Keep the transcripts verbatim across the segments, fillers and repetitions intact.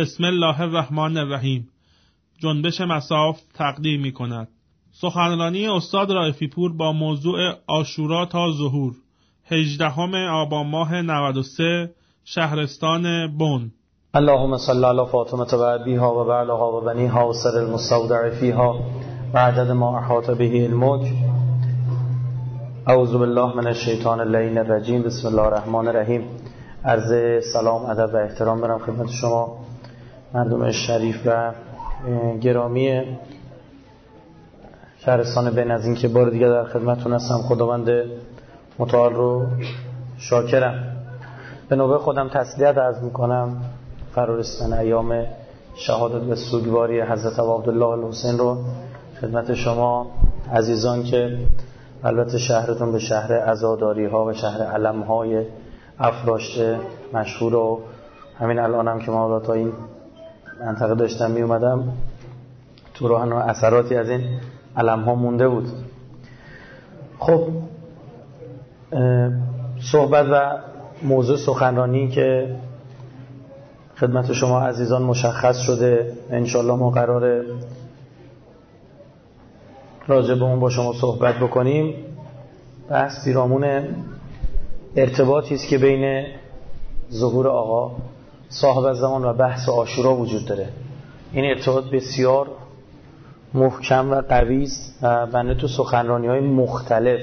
بسم الله الرحمن الرحیم جنبش مساف تقدیم می کند. سخنرانی استاد رائفی پور با موضوع عاشورا تا ظهور، هجدهم آبان ماه نود و سه، شهرستان بن. اللهم صل علی فاطمه و ابیها و بعلها و بنیها و سر المستودع فیها و عدد ما احاط به الموج. اعوذ بالله من الشیطان اللعین الرجیم. بسم الله الرحمن الرحیم. عرض سلام، ادب و احترام دارم خدمت شما مردم شریف و گرامی شهرستان بن. از این که بار دیگه در خدمتتون هستم، خداوند متعال رو شاکرم. به نوبه خودم تسلیت عرض میکنم. فرارسیدن ایام شهادت و سوگواری حضرت عبدالله الحسین رو خدمت شما عزیزان که البته شهرتون به شهر عزاداری ها و شهر علم های افراشته مشهور و همین الانم هم که ما را تا این منطقه داشتم می اومدم تو راهن و اثراتی از این علم ها مونده بود. خب صحبت و موضوع سخنرانی که خدمت شما عزیزان مشخص شده، انشالله ما قراره راجع به اون با شما صحبت بکنیم. بحث پیرامون ارتباطی است که بین ظهور آقا صاحب زمان و بحث عاشورا وجود داره. این ارتباط بسیار محکم و قوی است و بنده تو سخنرانی‌های مختلف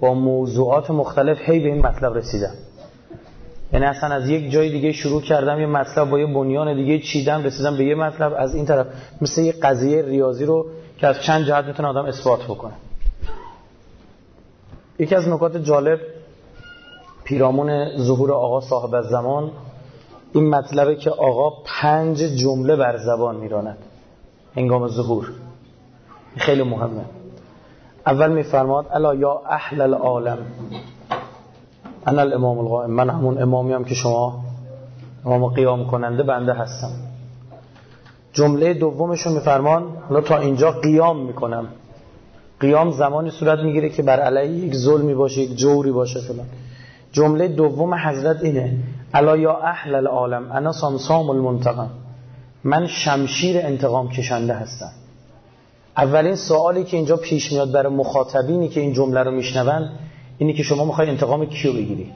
با موضوعات مختلف هی به این مطلب رسیدم. یعنی اصلا از یک جای دیگه شروع کردم، یه مطلب با یه بنیان دیگه چیدم، رسیدم به یه مطلب از این طرف. مثل یه قضیه ریاضی رو که از چند جهت میتونه آدم اثبات بکنه. یکی از نکات جالب پیرامون ظهور آقا صاحب زمان این مطلبه که آقا پنج جمله بر زبان میراند هنگام ظهور. خیلی مهمه. اول میفرماد الا یا اهل العالم، انا الامام القائم، من همون امامیم که شما امام قیام کننده بنده هستم. جمله دومشون میفرمان حالا تا اینجا قیام میکنم. قیام زمانی صورت میگیره که بر علیه یک ظلمی باشه، یک جوری باشه فلان. جمله دوم حضرت اینه الا یا اهل العالم انا سامسام المنتقم، من شمشیر انتقام کشنده هستم. اولین سوالی که اینجا پیش میاد برای مخاطبینی که این جمله رو میشنون اینی که شما میخوای انتقام کیو بگیری؟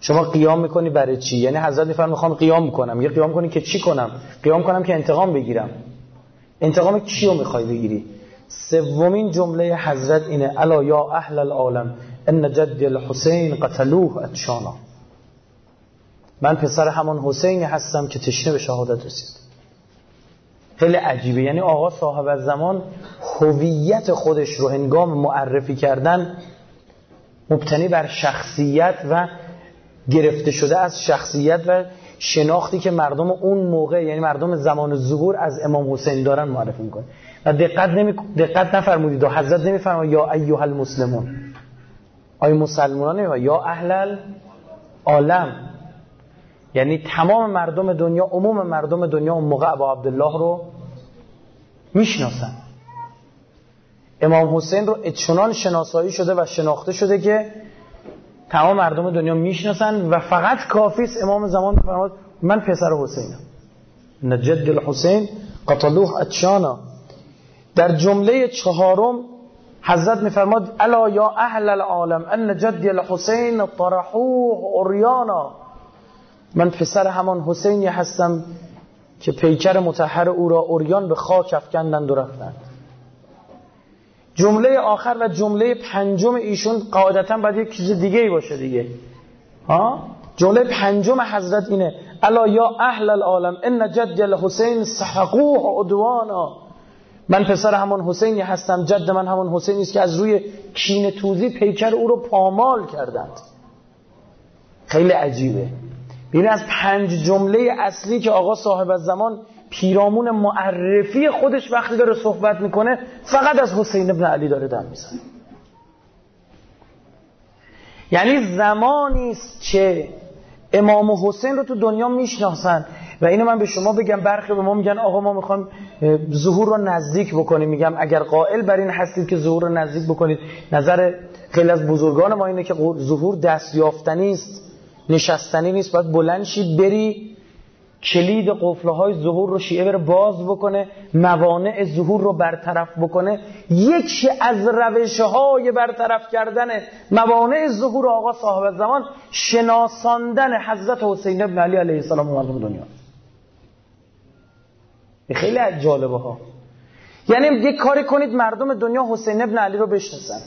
شما قیام میکنی برای چی؟ یعنی حضرت میفرمایند میخوام قیام میکنم. یه قیام کنی که چی کنم؟ قیام کنم که انتقام بگیرم. انتقام کیو میخوای بگیری؟ سومین جمله حضرت اینه الا یا اهل العالم ان جدی الحسین قتلوه اتشانا، من پسر همان حسین هستم که تشنه به شهادت رسید. خیلی عجیبه. یعنی آقا صاحب زمان هویت خودش رو هنگام معرفی کردن مبتنی بر شخصیت و گرفته شده از شخصیت و شناختی که مردم اون موقع، یعنی مردم زمان ظهور، از امام حسین دارن معرفی میکنه. و دقت نمی دقت نفرمودید و حضرت نمیفرماید یا ایها المسلمون، آی مسلمانان، نمیفرماید یا اهل العالم. یعنی تمام مردم دنیا، عموم مردم دنیا اون موقع ابا عبدالله رو میشناسن. امام حسین رو چنان شناسایی شده و شناخته شده که تمام مردم دنیا میشناسن و فقط کافیست امام زمان بفرماد من پسر حسینم، نجد الحسین قتلوه اتشانا. در جمله چهارم حضرت میفرماد الا یا اهل العالم ان جدی الحسین طرحوه عریانا، من پسر همان حسینی هستم که پیکر مطهر او را عریان به خاک افکندند و رفتند. جمله آخر و جمله پنجم ایشون قاعدتاً باید یک چیز دیگه ای باشه دیگه ها. جمله پنجم حضرت اینه الا یا اهل العالم ان جدی الحسین سحقوه عدوانا، من پسر همان حسینی هستم، جد من همان حسینی است که از روی کینه توزی پیکر او را پامال کردند. خیلی عجیبه. این از پنج جمله اصلی که آقا صاحب زمان پیرامون معرفی خودش وقتی داره صحبت میکنه فقط از حسین ابن علی داره دم میزنه. یعنی زمانی است که امام حسین رو تو دنیا میشناسن. و اینو من به شما بگم، برخی به ما میگن آقا ما میخوایم ظهور رو نزدیک بکنیم. میگم اگر قائل بر این هستید که ظهور رو نزدیک بکنید، نظر خیلی از بزرگان ما اینه که ظهور دستیافتنی است، نشستنی نیست. باید بلند شی بری کلید قفله‌های ظهور رو شیعه بره باز بکنه، موانع ظهور رو برطرف بکنه. یکی از روش‌های برطرف کردن موانع ظهور آقا صاحب زمان شناساندن حضرت حسین ابن علی علیه السلام و مردم دنیا. خیلی جالبه ها. یعنی یک کاری کنید مردم دنیا حسین ابن علی رو بشناسن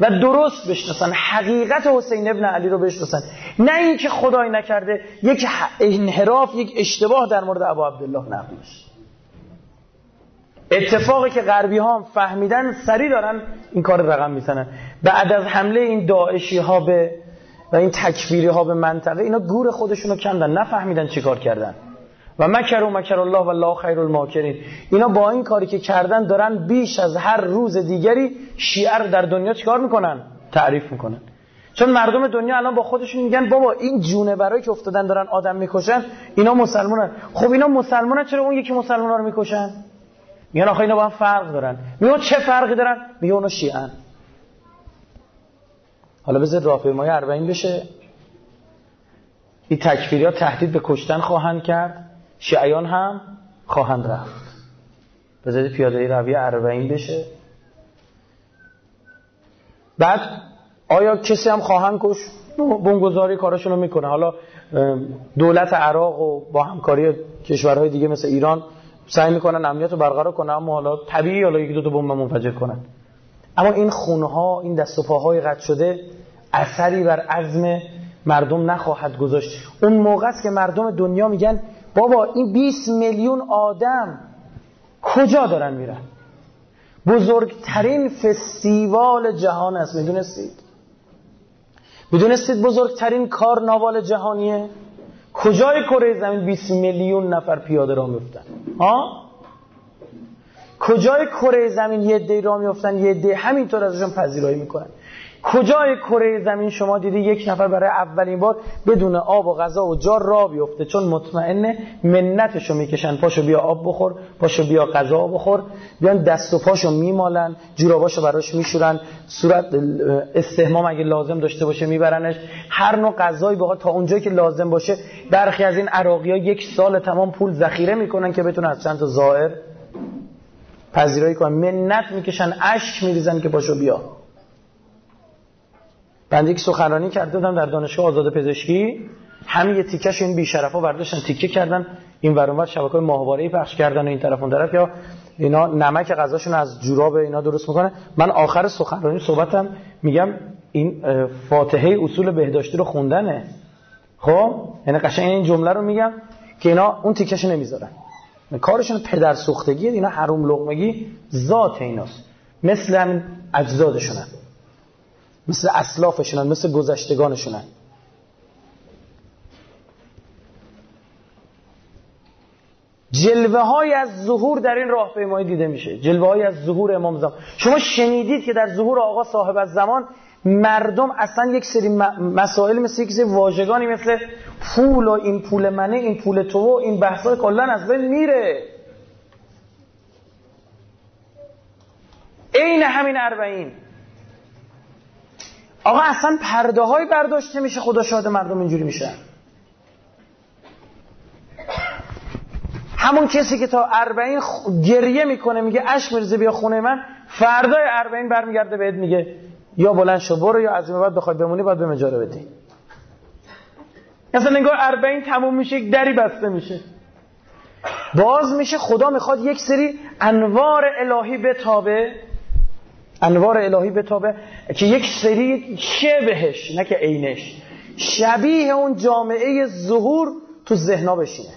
و درست بشناسن، حقیقت حسین ابن علی رو بشناسن، نه اینکه خدای نکرده یک انحراف، یک اشتباه در مورد ابا عبدالله نقل بشه. اتفاقی که غربی ها هم فهمیدن، سری دارن این کار رقم میزنن. بعد از حمله این داعشی ها به و این تکفیری ها به منطقه، اینا گور خودشون رو کندن، نفهمیدن چیکار کردن. و مکر و مکر الله و الله خیر الماکرین. اینا با این کاری که کردن دارن بیش از هر روز دیگری شیعه رو در دنیا چیکار میکنن؟ تعریف میکنن. چون مردم دنیا الان با خودشون میگن بابا این جونورایی که افتادن دارن آدم میکشن، اینا مسلمانن. خب اینا مسلمانن، چرا اون یکی مسلمانا رو میکشن؟ میگن آخه اینا با هم فرق دارن. میگن چه فرقی دارن؟ میگن اونا شیعهن. حالا بذار راهپیمای اربعین بشه، این تکفیریا تهدید به کشتن خواهند کرد، شیعیان هم خواهند رفت. بذارید پیاده روی اربعین بشه، بعد آیا کسی هم خواهند کش؟ بمبگذاری کاراشونو میکنه. حالا دولت عراق و با همکاری کشورهای دیگه مثل ایران سعی میکنن امنیتو برقرار کنن، اما حالا طبیعی حالا یکی دو تا بمب منفجر کنن. اما این خونه ها، این دست و پاهای قطع شده اثری بر عزم مردم نخواهد گذاشت. اون موقع است که مردم دنیا میگن بابا این بیست میلیون آدم کجا دارن میرن؟ بزرگترین فستیوال جهان است. میدونستید؟ میدونستید بزرگترین کارناوال جهانیه؟ کجای کره زمین بیست میلیون نفر پیاده راه میفتن؟ ها؟ کجای کره زمین یه عده راه میفتن، یه عده همینطور ازشون پذیرایی میکنن؟ کجای کره زمین شما دیدی یک نفر برای اولین بار بدون آب و غذا و جا را بیفته؟ چون مطمئنه منتشو میکشن، پاشو بیا آب بخور، پاشو بیا غذا بخور، بیان دست و پاشو میمالن، جوراباشو براش میشورن، صورت استحمام اگه لازم داشته باشه میبرنش، هر نوع غذایی بخواد تا اونجایی که لازم باشه. برخی از این عراقی‌ها یک سال تمام پول ذخیره میکنن که بتونن از چند تا زائر پذیرایی کنن، منت میکشن، اشک میریزن که پاشو بیا. بنده یک سخنرانی کرده بودم در دانشگاه آزاد پزشکی، همین یه تیکش این بی‌شرفا برداشتن تیکه کردن این ور اونور شبکه‌های ماهواره‌ای پخش کردن و این طرف اون طرف، یا اینا نمک غذاشون از جوراب اینا درست میکنه. من آخر سخنرانی صحبتم میگم این فاتحه اصول بهداشتی رو خوندنه. خب یعنی قشنگ این جمله رو میگم که اینا اون تیکش نمیذارن، کارشون پدر سوختگیه، اینا حروم لقمگی ذات ایناست، مثل همین اجدادشونن، مثل اسلافشونن، مثل گذشتگانشونن. جلوه های از ظهور در این راهپیمایی دیده میشه، جلوه های از ظهور امام زمان. شما شنیدید که در ظهور آقا صاحب از زمان مردم اصلا یک سری مسائل مثل یک سری واژگانی مثل پول و این پول منه، این پول تو و این بحثای کلان از بین میره. این همین اربعین آقا اصلا پرده های برداشته میشه، خدا شاهد مردم اینجوری میشن. همون کسی که تا اربعین گریه میکنه میگه اشک میریزه بیا خونه من، فردای اربعین برمیگرده بهت میگه یا بلند شو برو، یا از این بعد بخوای بمونی باید به مجاره بدی. اصلا نگاه اربعین تموم میشه، یک دری بسته میشه، باز میشه. خدا میخواد یک سری انوار الهی بتابه، انوار الهی بتابه که یک سری شبهش، نه که عینش، شبیه اون جامعه ظهور تو ذهنا بشینه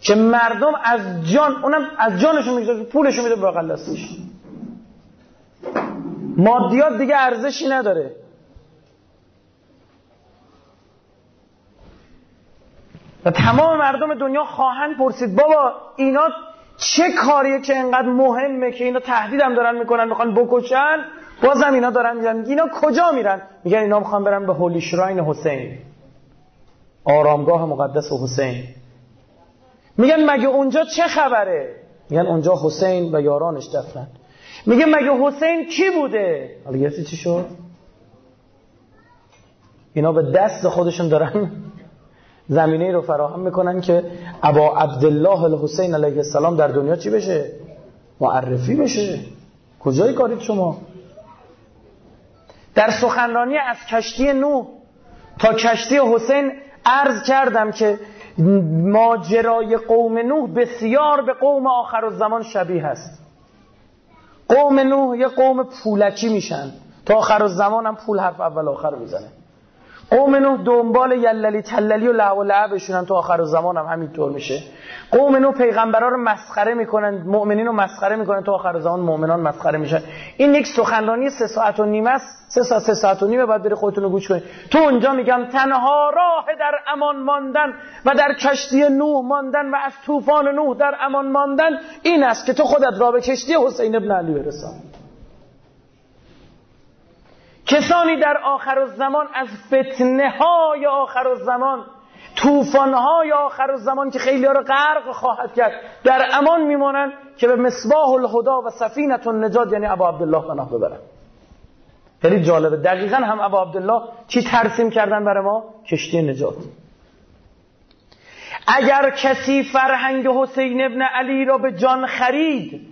که مردم از جان، اونم از جانشون میگذاره، پولشون میده باقل دستش، مادیات دیگه ارزشی نداره. و تمام مردم دنیا خواهند پرسید بابا اینا چه کاریه که اینقدر مهمه که اینا تهدیدم دارن میکنن، میخوان بکشن، بازم اینا دارن میرن. اینا کجا میرن؟ میگن اینا میخوان برن به هولی شراین حسین، آرامگاه مقدس حسین. میگن مگه اونجا چه خبره؟ میگن اونجا حسین و یارانش دفنن. میگه مگه حسین کی بوده؟ حالا گرفتی چی شد؟ اینا به دست خودشون دارن زمینه رو فراهم میکنن که ابا عبدالله الحسین علیه السلام در دنیا چی بشه؟ معرفی بشه. کجای کارید شما؟ در سخنرانی از کشتی نوح تا کشتی حسین عرض کردم که ماجرای قوم نوح بسیار به قوم آخرالزمان شبیه است. قوم نوح یه قوم پولکی میشن، تا آخرالزمان هم پول حرف اول آخر میزنه. قوم نوح دنبال یللی تللی و لعب و لعبشونن، تا آخرالزمان هم همینطور میشه. قوم نوح پیغمبرا رو مسخره میکنن، مؤمنین رو مسخره میکنن، تا آخرالزمان مؤمنان مسخره میشن. این یک سخنرانی سه ساعت و نیم است، سه ساعت سه ساعت و نیمه بعد بری خودتون رو گوش کنید. تو اونجا میگم تنها راه در امان ماندن و در کشتی نوح ماندن و از طوفان نوح در امان ماندن این است که تو خودت را به کشتی حسین ابن علی برسان. کسانی در آخرالزمان از فتنه های آخرالزمان، طوفان های آخرالزمان که خیلی ها رو غرق خواهد کرد، در امان میمانند که به مصباح الهدا و سفینه النجات یعنی ابا عبدالله پناه ببرن. خیلی جالبه، دقیقا هم ابا عبدالله چی ترسیم کردن برای ما؟ کشتی نجات. اگر کسی فرهنگ حسین ابن علی را به جان خرید،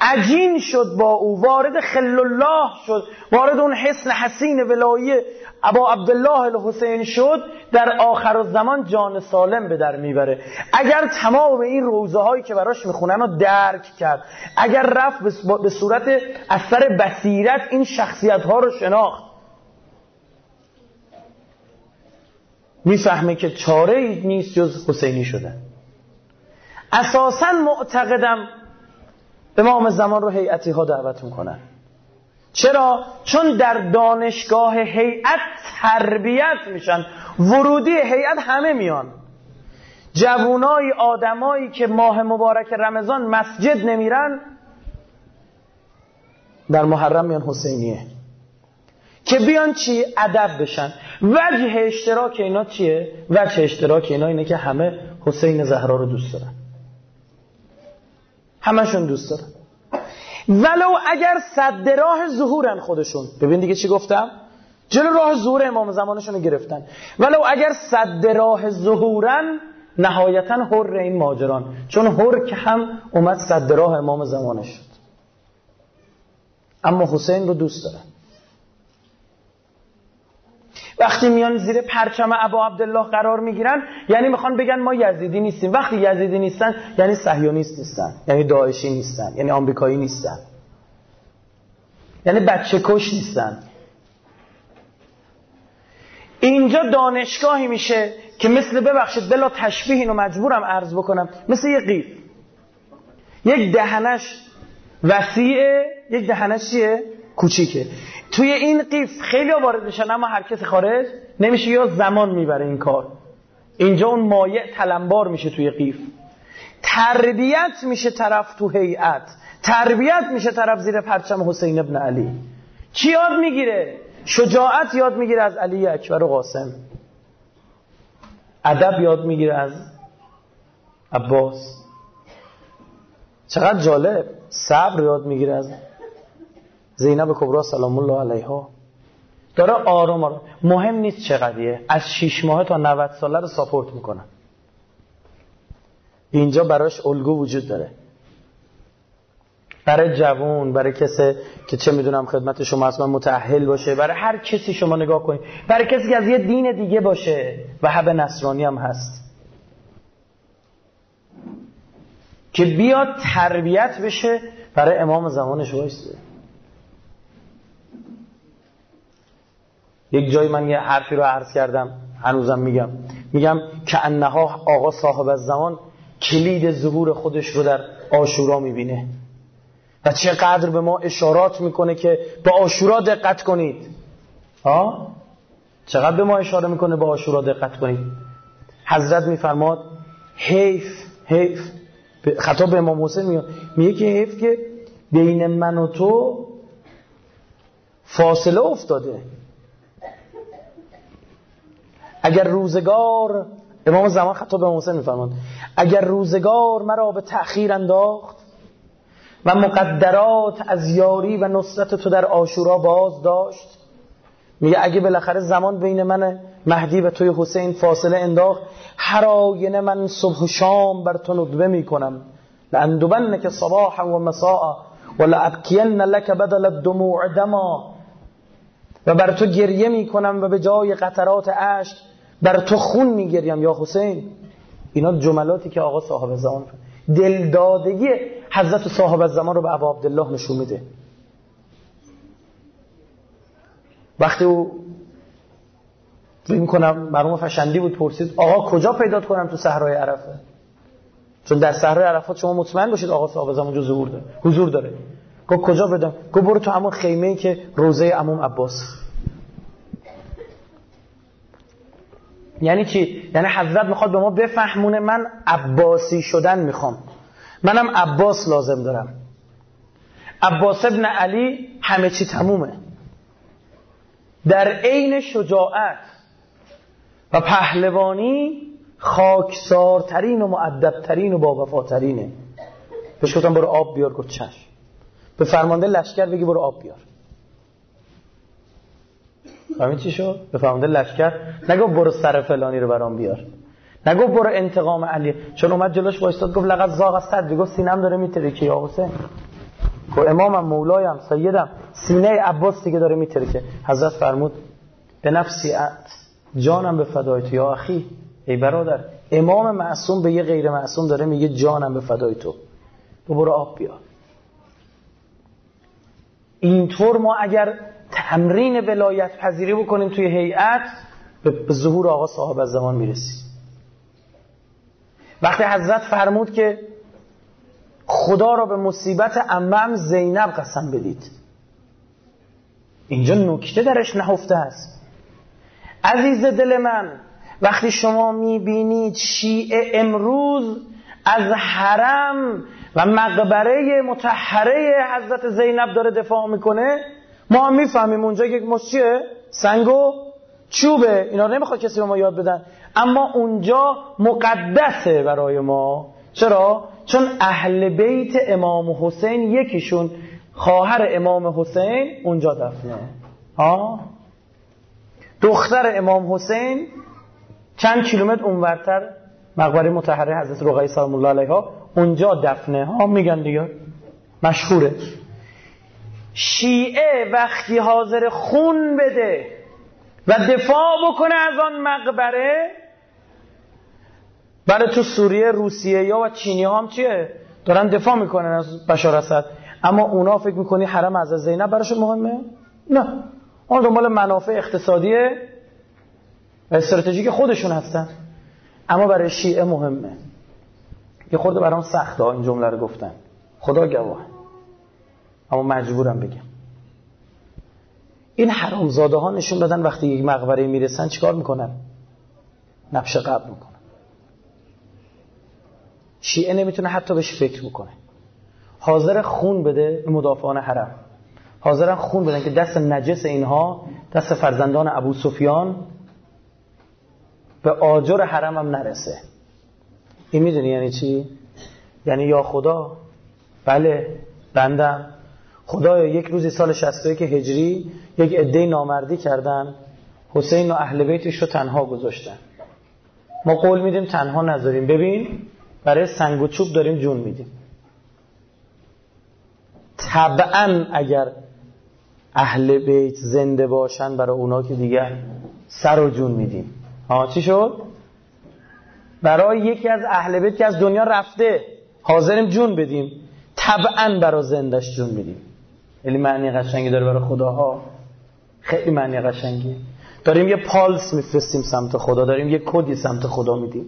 عجین شد با او، وارد خل الله شد، وارد اون حسن حسین ولایی ابا عبدالله الحسین شد، در آخر زمان جان سالم به در میبره. اگر تمام این روزه هایی که براش میخونن رو درک کرد، اگر رفت به صورت اثر بصیرت این شخصیت ها رو شناخت، میفهمه که چاره ای نیست جز حسینی شدن. اساسا معتقدم امام زمان رو هیئتی ها دعوت میکنن. چرا؟ چون در دانشگاه هیئت تربیت میشن. ورودی هیئت همه میان، جوانای آدمایی که ماه مبارک رمضان مسجد نمیرن در محرم میان حسینیه که بیان چی؟ ادب بشن. وجه اشتراک اینا چیه؟ وجه اشتراک اینا اینه که همه حسین زهرا رو دوست دارن، همشون دوست دارن، ولو اگر صد راه ظهورن خودشون. ببین دیگه چی گفتم؟ جلو راه ظهور امام زمانشون رو گرفتن. ولو اگر صد راه ظهورن نهایتا حر این ماجران، چون حر که هم اومد صد راه امام زمانش شد، اما حسین رو دوست دارن. وقتی میان زیر پرچم ابا عبدالله قرار میگیرن یعنی میخوان بگن ما یزیدی نیستیم. وقتی یزیدی نیستن یعنی صهیونیست نیستن، یعنی داعشی نیستن، یعنی آمریکایی نیستن، یعنی بچه کش نیستن. اینجا دانشگاهی میشه که مثل، ببخشید بلا تشبیه اینو مجبورم عرض بکنم، مثل یه قیف، یک دهنش وسیعه، یک دهنش چیه؟ کوچیکه. توی این قیف خیلی وارد میشن اما هر کسی خارج نمیشه یا زمان میبره این کار. اینجا اون مایع تلمبار میشه توی قیف، تربیت میشه طرف تو هیئت، تربیت میشه طرف زیر پرچم حسین ابن علی. چی یاد میگیره؟ شجاعت یاد میگیره از علی اکبر و قاسم، ادب یاد میگیره از عباس، چقدر جالب، صبر یاد میگیره از زینب کبرا سلام الله علیها. داره آروم آروم، مهم نیست چقدیه، از شش ماه تا نود ساله رو ساپورت میکنن. اینجا براش الگو وجود داره، برای جوان، برای کسی که چه میدونم خدمت شما اصلا متأهل باشه، برای هر کسی شما نگاه کنید، برای کسی که از یه دین دیگه باشه، وهب نصرانی هم هست، که بیاد تربیت بشه برای امام زمانش وایسته. یک جایی من یه حرفی رو عرض کردم هنوزم میگم، میگم که انها آقا صاحب الزمان کلید ظهور خودش رو در عاشورا میبینه و چقدر به ما اشارات میکنه که به عاشورا دقت کنید. ها؟ چقدر به ما اشاره میکنه به عاشورا دقت کنید. حضرت میفرماد حیف، حیف، خطاب به امام حسین میگه، میگه که حیف که بین من و تو فاصله افتاده. اگر روزگار، امام زمان خطاب به امام حسین میفرماد، اگر روزگار مرا به تأخیر انداخت و مقدرات از یاری و نصرت تو در عاشورا باز داشت، میگه اگه بالاخره زمان بین من مهدی و توی حسین فاصله انداخت، هر آینه من صبح و شام بر تو ندبه میکنم، لأندبنک صباحا و مساء ولأبکین لک بدل الدموع دما، و بر تو گریه میکنم و به جای قطرات اشک بر تو خون میگریم یا حسین. اینا جملاتی که آقا صاحب زمان دلدادگی حضرت صاحب زمان رو به ابا عبدالله نشون میده. وقتی او ببین کنم مرحوم فشندی بود، پرسید آقا کجا پیدات کنم تو صحرای عرفه؟ چون در صحرای عرفات شما مطمئن باشید آقا صاحب زمان جو ظهور داره، حضور داره. گفت کجا بدم؟ گفت برو تو همون خیمه‌ای که روزه عموم عباس. یعنی چی؟ یعنی حضرت میخواد به ما بفهمونه من عباسی شدن میخوام، منم عباس لازم دارم. عباس ابن علی همه چی تمومه، در عین شجاعت و پهلوانی خاکسارترین و مؤدبترین و باوفاترینه. بهش گفتم برو آب بیار، گفت چشم. به فرمانده لشکر بگی برو آب بیار. فهمید چی شد؟ به فرمانده لشکر نگو برو سر فلانی رو برام بیار، نگو برو انتقام علی. چون اومد جلوش وایساد گفت لقد زاغ از صدری، گفت سینم داره میترکه یا حسین، گفت امامم مولایم سیدم، سینه عباس دیگه داره میترکه. حضرت فرمود به نفسی ات، جانم به فدای تو یا اخی، ای برادر. امام معصوم به یه غیر معصوم داره میگه جانم به فدای تو، تو برو آب بیار. اینطور ما اگر تمرین ولایت پذیری بکنیم توی هیئت، به ظهور آقا صاحب زمان میرسیم. وقتی حضرت فرمود که خدا را به مصیبت عمم زینب قسم بدید، اینجا نکته درش نهفته است. عزیز دل من، وقتی شما میبینید شیعه امروز از حرم و مقبره مطهره حضرت زینب داره دفاع میکنه، ما هم میفهمیم اونجا یک مسجد سنگ و چوبه، اینا رو نمیخواد کسی به ما یاد بدن، اما اونجا مقدسه برای ما. چرا؟ چون اهل بیت امام حسین، یکیشون خواهر امام حسین اونجا دفنه. ها، دختر امام حسین چند کیلومتر اونورتر مقبره مطهره حضرت رقیه سلام الله علیها، اونجا دفنه. ها، میگن دیگه مشهوره. شیعه وقتی حاضر خون بده و دفاع بکنه از آن مقبره، بله تو سوریه روسیه یا و چینی ها هم چیه دارن دفاع میکنن از بشار اسد، اما اونا فکر میکنی حرم از زینب براشون مهمه؟ نه، اون دنبال منافع اقتصادی استراتژیک خودشون هستن، اما برای شیعه مهمه. یه خورده برام سخته این جمله رو گفتن، خدا گواه، اما مجبورم بگم. این حرامزاده ها نشون دادن وقتی یک مقبره میرسن چیکار میکنن؟ نبش قبر میکنن. شیعه نمیتونه حتی بهش فکر بکنه. حاضر خون بده مدافعان حرم، حاضرن خون بدن که دست نجس اینها، دست فرزندان ابو سفیان به آجر حرم هم نرسه. این میدونی یعنی چی؟ یعنی یا خدا، بله بندم خدایا، یک روزی سال شصت و یک هجری یک عده نامردی کردن، حسین و اهل بیتش رو تنها گذاشتن، ما قول میدیم تنها نذاریم، ببین برای سنگ و چوب داریم جون میدیم. طبعا اگر اهل بیت زنده باشن برای اونا که دیگه سر و جون میدیم. ها، چی شد؟ برای یکی از اهل بیت که از دنیا رفته حاضریم جون بدیم، طبعا برای زندش جون میدیم. خیلی معنی قشنگی داره برای خداها، خیلی معنی قشنگی. داریم یه پالس میفرستیم سمت خدا، داریم یه کدی سمت خدا میدیم.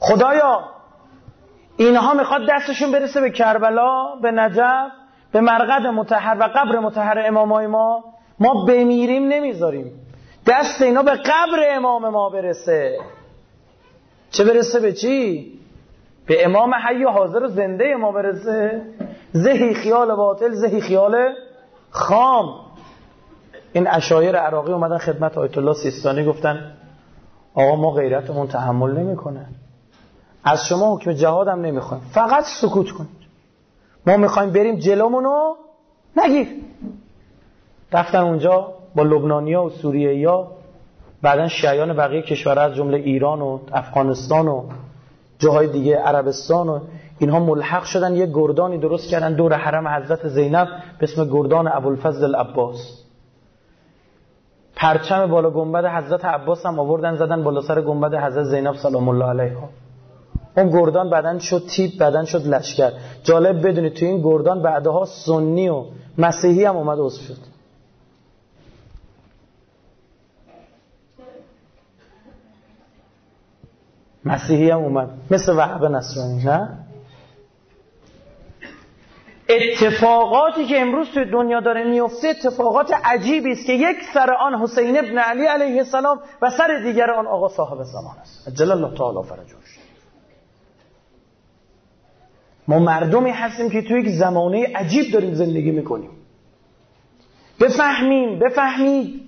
خدایا اینها میخواد دستشون برسه به کربلا، به نجف، به مرقد مطهر و قبر مطهر امامای ما، ما بمیریم نمیذاریم دست اینا به قبر امام ما برسه، چه برسه به چی؟ به امام حی و حاضر و زنده ما برسه. زهی خیال باطل، زهی خیال خام. این اشایر عراقی اومدن خدمت آیت الله سیستانی گفتن آقا ما غیرتمون تحمل نمیکنه، از شما حکم جهاد هم نمیخوایم، فقط سکوت کنید، ما میخوایم بریم جلومونو نگیر. رفتن اونجا با لبنانیا و سوریه‌یا، بعدن شیعیان بقیه کشورها از جمله ایران و افغانستان و جاهای دیگه عربستان و اینها ملحق شدن، یه گردانی درست کردن دور حرم حضرت زینب به اسم گردان ابوالفضل عباس. پرچم بالا گنبد حضرت عباس هم آوردن زدن بالا سر گنبد حضرت زینب سلام الله علیها. اون گردان بعدن شد تیپ، بعدن شد لشکر. جالب بدونید تو این گردان بعدها سنی و مسیحی هم اومد عضو شد. مسیحی هم اومد مثل وهب نصرانی. نه، اتفاقاتی که امروز توی دنیا داره میفته اتفاقات عجیبی است که یک سر آن حسین ابن علی علیه السلام و سر دیگر آن آقا صاحب زمان است عجل الله تعالی فرجه. ما مردمی هستیم که توی یک زمانه عجیب داریم زندگی میکنیم. بفهمیم بفهمید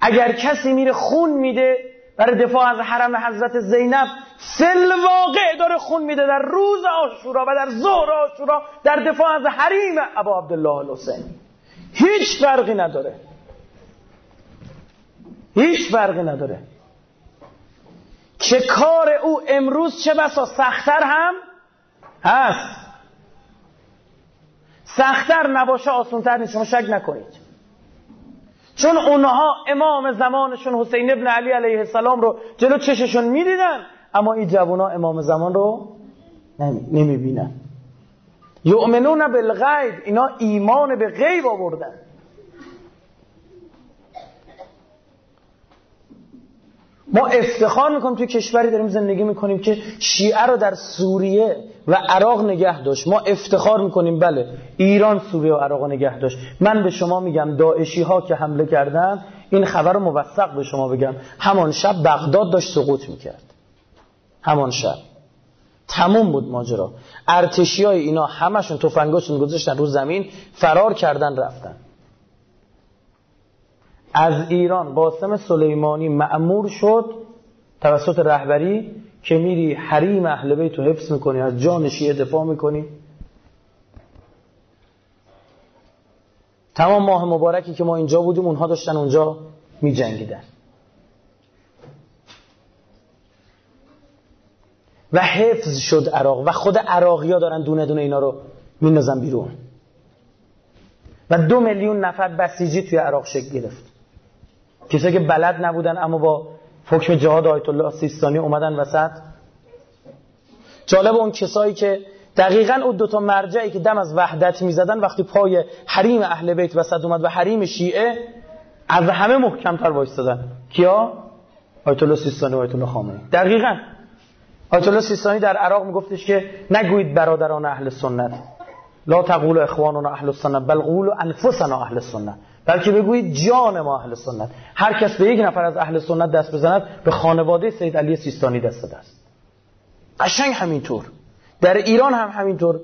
اگر کسی میره خون میده برای دفاع از حرم حضرت زینب، سل واقع داره خون میده در روز عاشورا و در ظهر عاشورا در دفاع از حریم ابا عبدالله الحسین. هیچ فرقی نداره، هیچ فرقی نداره که کار او امروز چه بسا سختر هم هست. سختر نباشه آسانتر نیست، شما شک نکنید، چون اونها امام زمانشون حسین ابن علی علیه السلام رو جلو چششون میدیدن، اما این جوونا امام زمان رو نمیبینن. یؤمنون بالغیب، اینا ایمان به غیب آوردن. ما افتخار میکنیم توی کشوری داریم زندگی میکنیم که شیعه رو در سوریه و عراق نگه داشت. ما افتخار میکنیم بله ایران سوریه و عراق نگه داشت. من به شما میگم داعشی ها که حمله کردن، این خبر رو موثق به شما بگم، همان شب بغداد داشت سقوط میکرد، همان شب تموم بود ماجرا. ارتشی های اینا همشون تفنگاشون گذاشتن رو زمین، فرار کردن رفتن از ایران. قاسم سلیمانی مأمور شد توسط رهبری که میری حریم اهل بیت رو حفظ میکنی، از جان شیعه دفاع میکنی. تمام ماه مبارکی که ما اینجا بودیم اونها داشتن اونجا میجنگیدن. و حفظ شد عراق و خود عراقی‌ها دارن دونه دونه اینا رو میندازن بیرون و دو میلیون نفر بسیجی توی عراق شکل گرفت. کسایی که بلد نبودن اما با حکم جهاد آیت الله سیستانی اومدن وسط. جالب اون کسایی که دقیقاً اون دوتا مرجعی که دم از وحدت میزدن وقتی پای حریم اهل بیت وسط اومد و حریم شیعه، از همه محکم‌تر وایسادن. کیا؟ آیت الله سیستانی و آیت الله خامنی. دقیقاً آیت الله سیستانی در عراق میگفتش که نگوید برادران اهل سنت، لا تقولوا اخواننا اهل السنه بل قولوا انفسنا اهل السنه، بلکه بگویید جان ما اهل سنت. هر کس به یک نفر از اهل سنت دست بزند به خانواده سید علی سیستانی دست دست. قشنگ همینطور در ایران هم همینطور.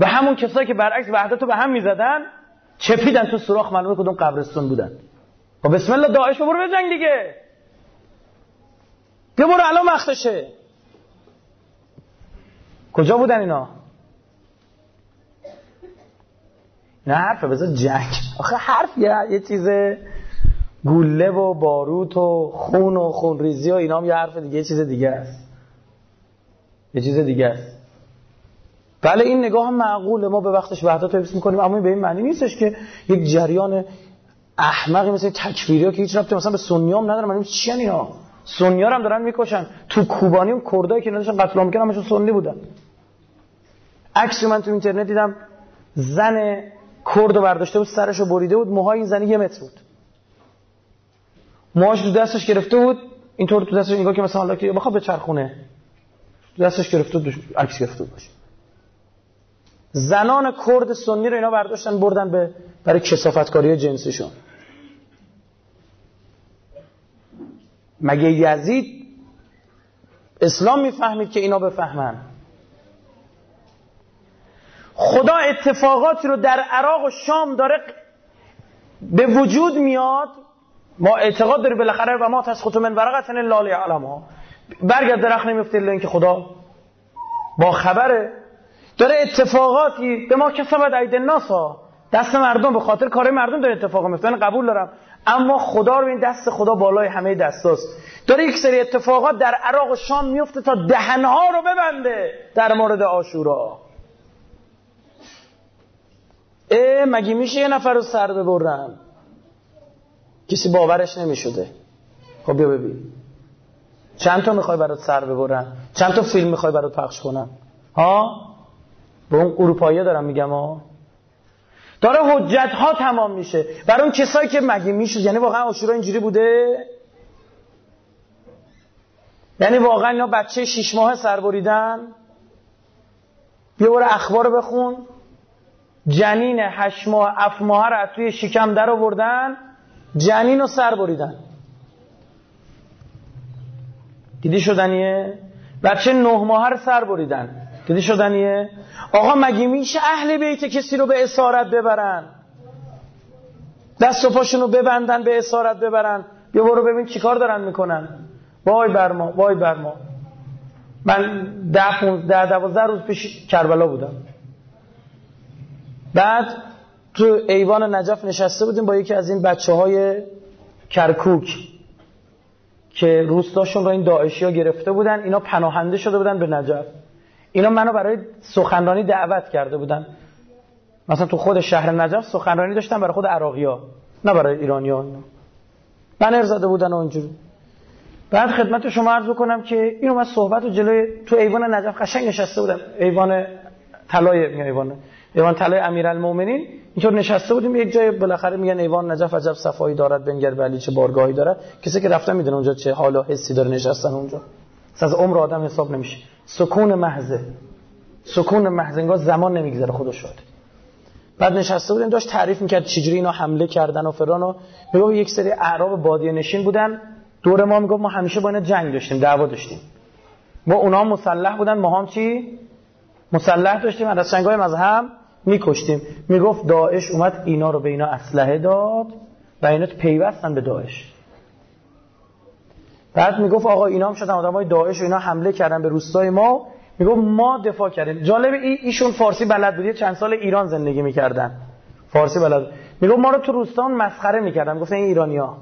و همون کسایی که برعکس وحدت رو به هم میزدن چپیدن تو سوراخ، معلومه کدوم قبرستون بودن. و بسم الله داعش برو به جنگ دیگه، بیا برو الان وقتشه. کجا بودن اینا؟ نه حرفه بذار جنگ. آخه حرف یه, یه چیزه، گوله و باروت و خون و خونریزی و اینا هم یه حرف دیگه، یه چیز دیگه است، یه چیز دیگه است. بله این نگاه هم معقوله، ما به وقتش وحدت رو حفظ میکنیم، اما این به این معنی نیستش که یک جریان احمقی مثل تکفیری ها که هیچ ربطی مثلا به سنی هم ندارن. معلومه چی ان اینا؟ سنی ها هم دارن میکشن. تو کوبانی هم کردایی که داشتن قتل عام میکردن همشون سنی بودن. عکس من تو اینترنت دیدم، زن کردو برداشته بود، سرشو بریده بود، موهای این زنی یه متر بود، موهاش تو دستش گرفته بود اینطور، تو دستش نگاه که مثلا حالا که بخواد به چرخونه تو دستش گرفته بود، عکس گرفته بود. زنان کرد سنی رو اینا برداشتن بردن به برای کثافتکاری جنسیشون. مگه یزید اسلام میفهمید که اینا بفهمن؟ خدا اتفاقاتی رو در عراق و شام داره به وجود میاد. ما اعتقاد داریم بالاخره و ما تسقط من ورقه الا لیعلم ها، برگ درخت نمیفته الا اینکه خدا با خبره. داره اتفاقاتی به ما کسبت ایدن ناسا دست مردم به خاطر کار مردم داره اتفاق میفته، قبول دارم، اما خدا رو این دست خدا بالای همه دستاست. داره یک سری اتفاقات در عراق و شام میفته تا دهنها رو ببنده در مورد عاشورا. اه مگه میشه یه نفر رو سر ببرن؟ کسی باورش نمیشده. خب بیا ببین چند تا میخوای برات سر ببرن، چند تا فیلم میخوای برات پخش کنن، ها؟ به اون اروپایی دارم میگم، ها؟ داره حجت ها تمام میشه برای اون کسایی که مگه میشود؟ یعنی واقعا عاشورا اینجوری بوده؟ یعنی واقعا اینا بچه شیش ماه سر بریدن؟ بیا برو اخبار بخون، جنین هشت ماه هفت ماه رو از توی شکم در آوردن، جنین رو سر بریدن. دیدی شدنیه؟ بچه نه ماه رو سر بریدن، دیدی شدنیه؟ آقا مگه میشه اهل بیت کسی رو به اسارت ببرن، دست و پاشون رو ببندن به اسارت ببرن؟ بیا برو ببین چیکار دارن میکنن. وای بر ما، وای بر ما. من ده پونزده دوازده روز پیش کربلا بودم، بعد تو ایوان نجف نشسته بودیم با یکی از این بچه های کرکوک که روستاشون رو این داعشی ها گرفته بودن، اینا پناهنده شده بودن به نجف. اینا منو برای سخنرانی دعوت کرده بودن، مثلا تو خود شهر نجف سخنرانی داشتن برای خود عراقی ها، نه برای ایرانی ها. من ارزاده بودن و اینجوری. بعد خدمت شما عرض کنم که اینو من صحبت و جلوی تو ایوان نجف قشنگ نشسته بودم، ایوان طلای ایوان ایوان طلای امیرالمومنین، اینطور نشسته بودیم یک جای، بالاخره میگن ایوان نجف عجب صفایی دارد بنگر به علی چه بارگاهی دارد. کسی که رفتن میدونه اونجا چه حال و حسی داره نشستن اونجا. از عمر آدم حساب نمیشه. سکون محضه، سکون محضه، انگار زمان نمیگذره خودش شد. بعد نشسته بودیم داشت تعریف میکرد چجوری اینا حمله کردن و فران و میگفت یک سری اعراب بادیه نشین بودن دور ما، میگفت ما همیشه با اینا جنگ داشتیم، دعوا داشتیم، ما اونا مسلح بودن، ما هم چی مسلح داشتیم، از چنگای مذهب میکشتیم. میگفت داعش اومد اینا رو به اینا اسلحه داد و اینا پیوستن به داعش. بعد میگفت آقا اینا هم شدن آدمای داعش و اینا حمله کردن به روستای ما، میگفت ما دفاع کردیم. جالب ای ایشون فارسی بلد بود، چند سال ایران زندگی میکردن، فارسی بلد. میگفت ما رو تو روستان مسخره میکردن، میگفتن این ایرانی‌ها،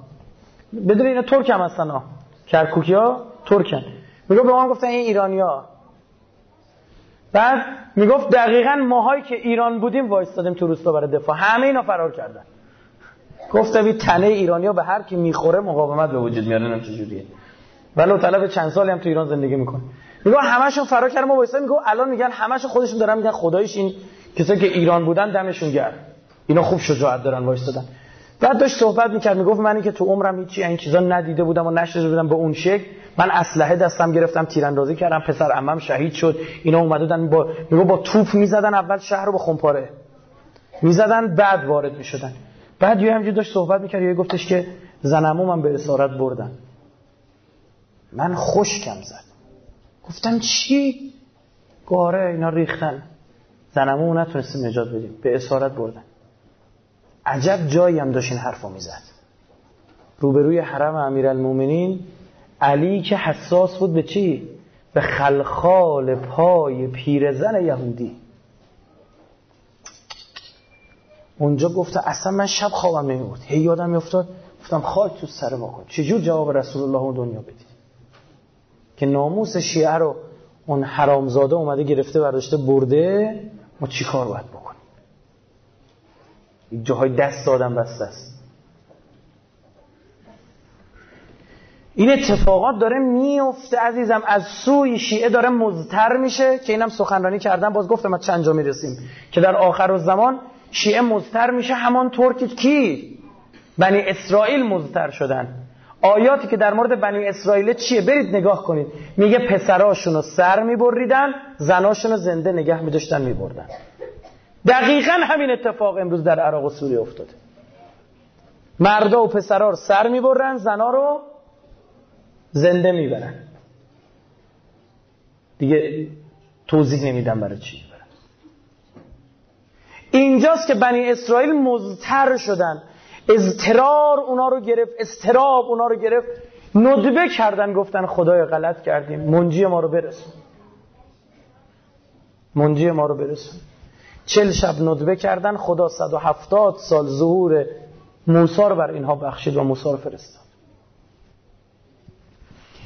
بدون اینا ترک هم هستن ها، کرکوکیا ترکن. میگفت به ما گفتن این ایرانی‌ها. بعد میگفت دقیقاً ماهایی که ایران بودیم وایستادیم تو روستا برای دفاع، همه اینا فرار کردن. گفته بی تنه ایرانی‌ها به هر کی میخوره مقاومت به وجود میاره، نه چجوریه. ولو طلب چند سالی هم تو ایران زندگی میکنه. میگه همه‌شون فرار کردن، ما وایسا میگه الان میگن همه‌شون خودشون دارن میگن خداییش این کسایی که ایران بودن دمشون گرم، اینا خوب شجاعت دارن وایسادن. بعد داشت صحبت میکرد، میگفت من که تو عمرم هیچ این چیزا ندیده بودم و نشنیده بودم به اون شکل، من اسلحه دستم گرفتم تیراندازی کردم، پسر عمم شهید شد، اینا اومدن با میگه با توپ میزدن اول شهر رو به خمپاره میزدن، بعد وارد میشدن. بعد یه همجور داشت صحبت میکرد، یه گفتش که زنموم هم به اسارت بردن، من خشکم زد. گفتم چی؟ گاره اینا ریختن، زنموم نتونستیم نجات بدیم، به اسارت بردن. عجب جایی هم داشت این حرف رو میزد، روبروی حرم امیرالمومنین علی که حساس بود به چی؟ به خلخال پای پیرزن یهودی. اونجا گفتم اصلا من شب خوابم نمی بود، هی یادم افتاد، گفتم خاک تو سر ما کن، چجور جواب رسول الله اون دنیا بدی که ناموس شیعه رو اون حرامزاده اومده گرفته برداشته برده، ما چی کار باید بکنیم؟ جاهای دست آدم بسته است. این اتفاقات داره میفته عزیزم، از سوی شیعه داره مضطر میشه که اینم سخنرانی کردم، باز گفتم از چند جا میرسیم که در آخر الزمان شیعه مضطر میشه، همان طور که کی بنی اسرائیل مضطر شدن. آیاتی که در مورد بنی اسرائیل چیه برید نگاه کنید، میگه پسراشون رو سر میبریدن، زناشون رو زنده نگه میداشتن میبردن. دقیقاً همین اتفاق امروز در عراق و سوریه افتاده، مردا و پسرا رو سر میبرن، زنا رو زنده میبرن. دیگه توضیح نمیدم برای چی. اینجاست که بنی اسرائیل مضطر شدن، اضطرار اونا رو گرفت، اضطراب اونا رو گرفت، ندبه کردن، گفتن خدای غلط کردیم، منجی ما رو برسون، منجی ما رو برسون. چل شب ندبه کردن، خدا صد و هفتاد سال ظهور موسی رو بر اینها بخشید و موسی رو فرستاد.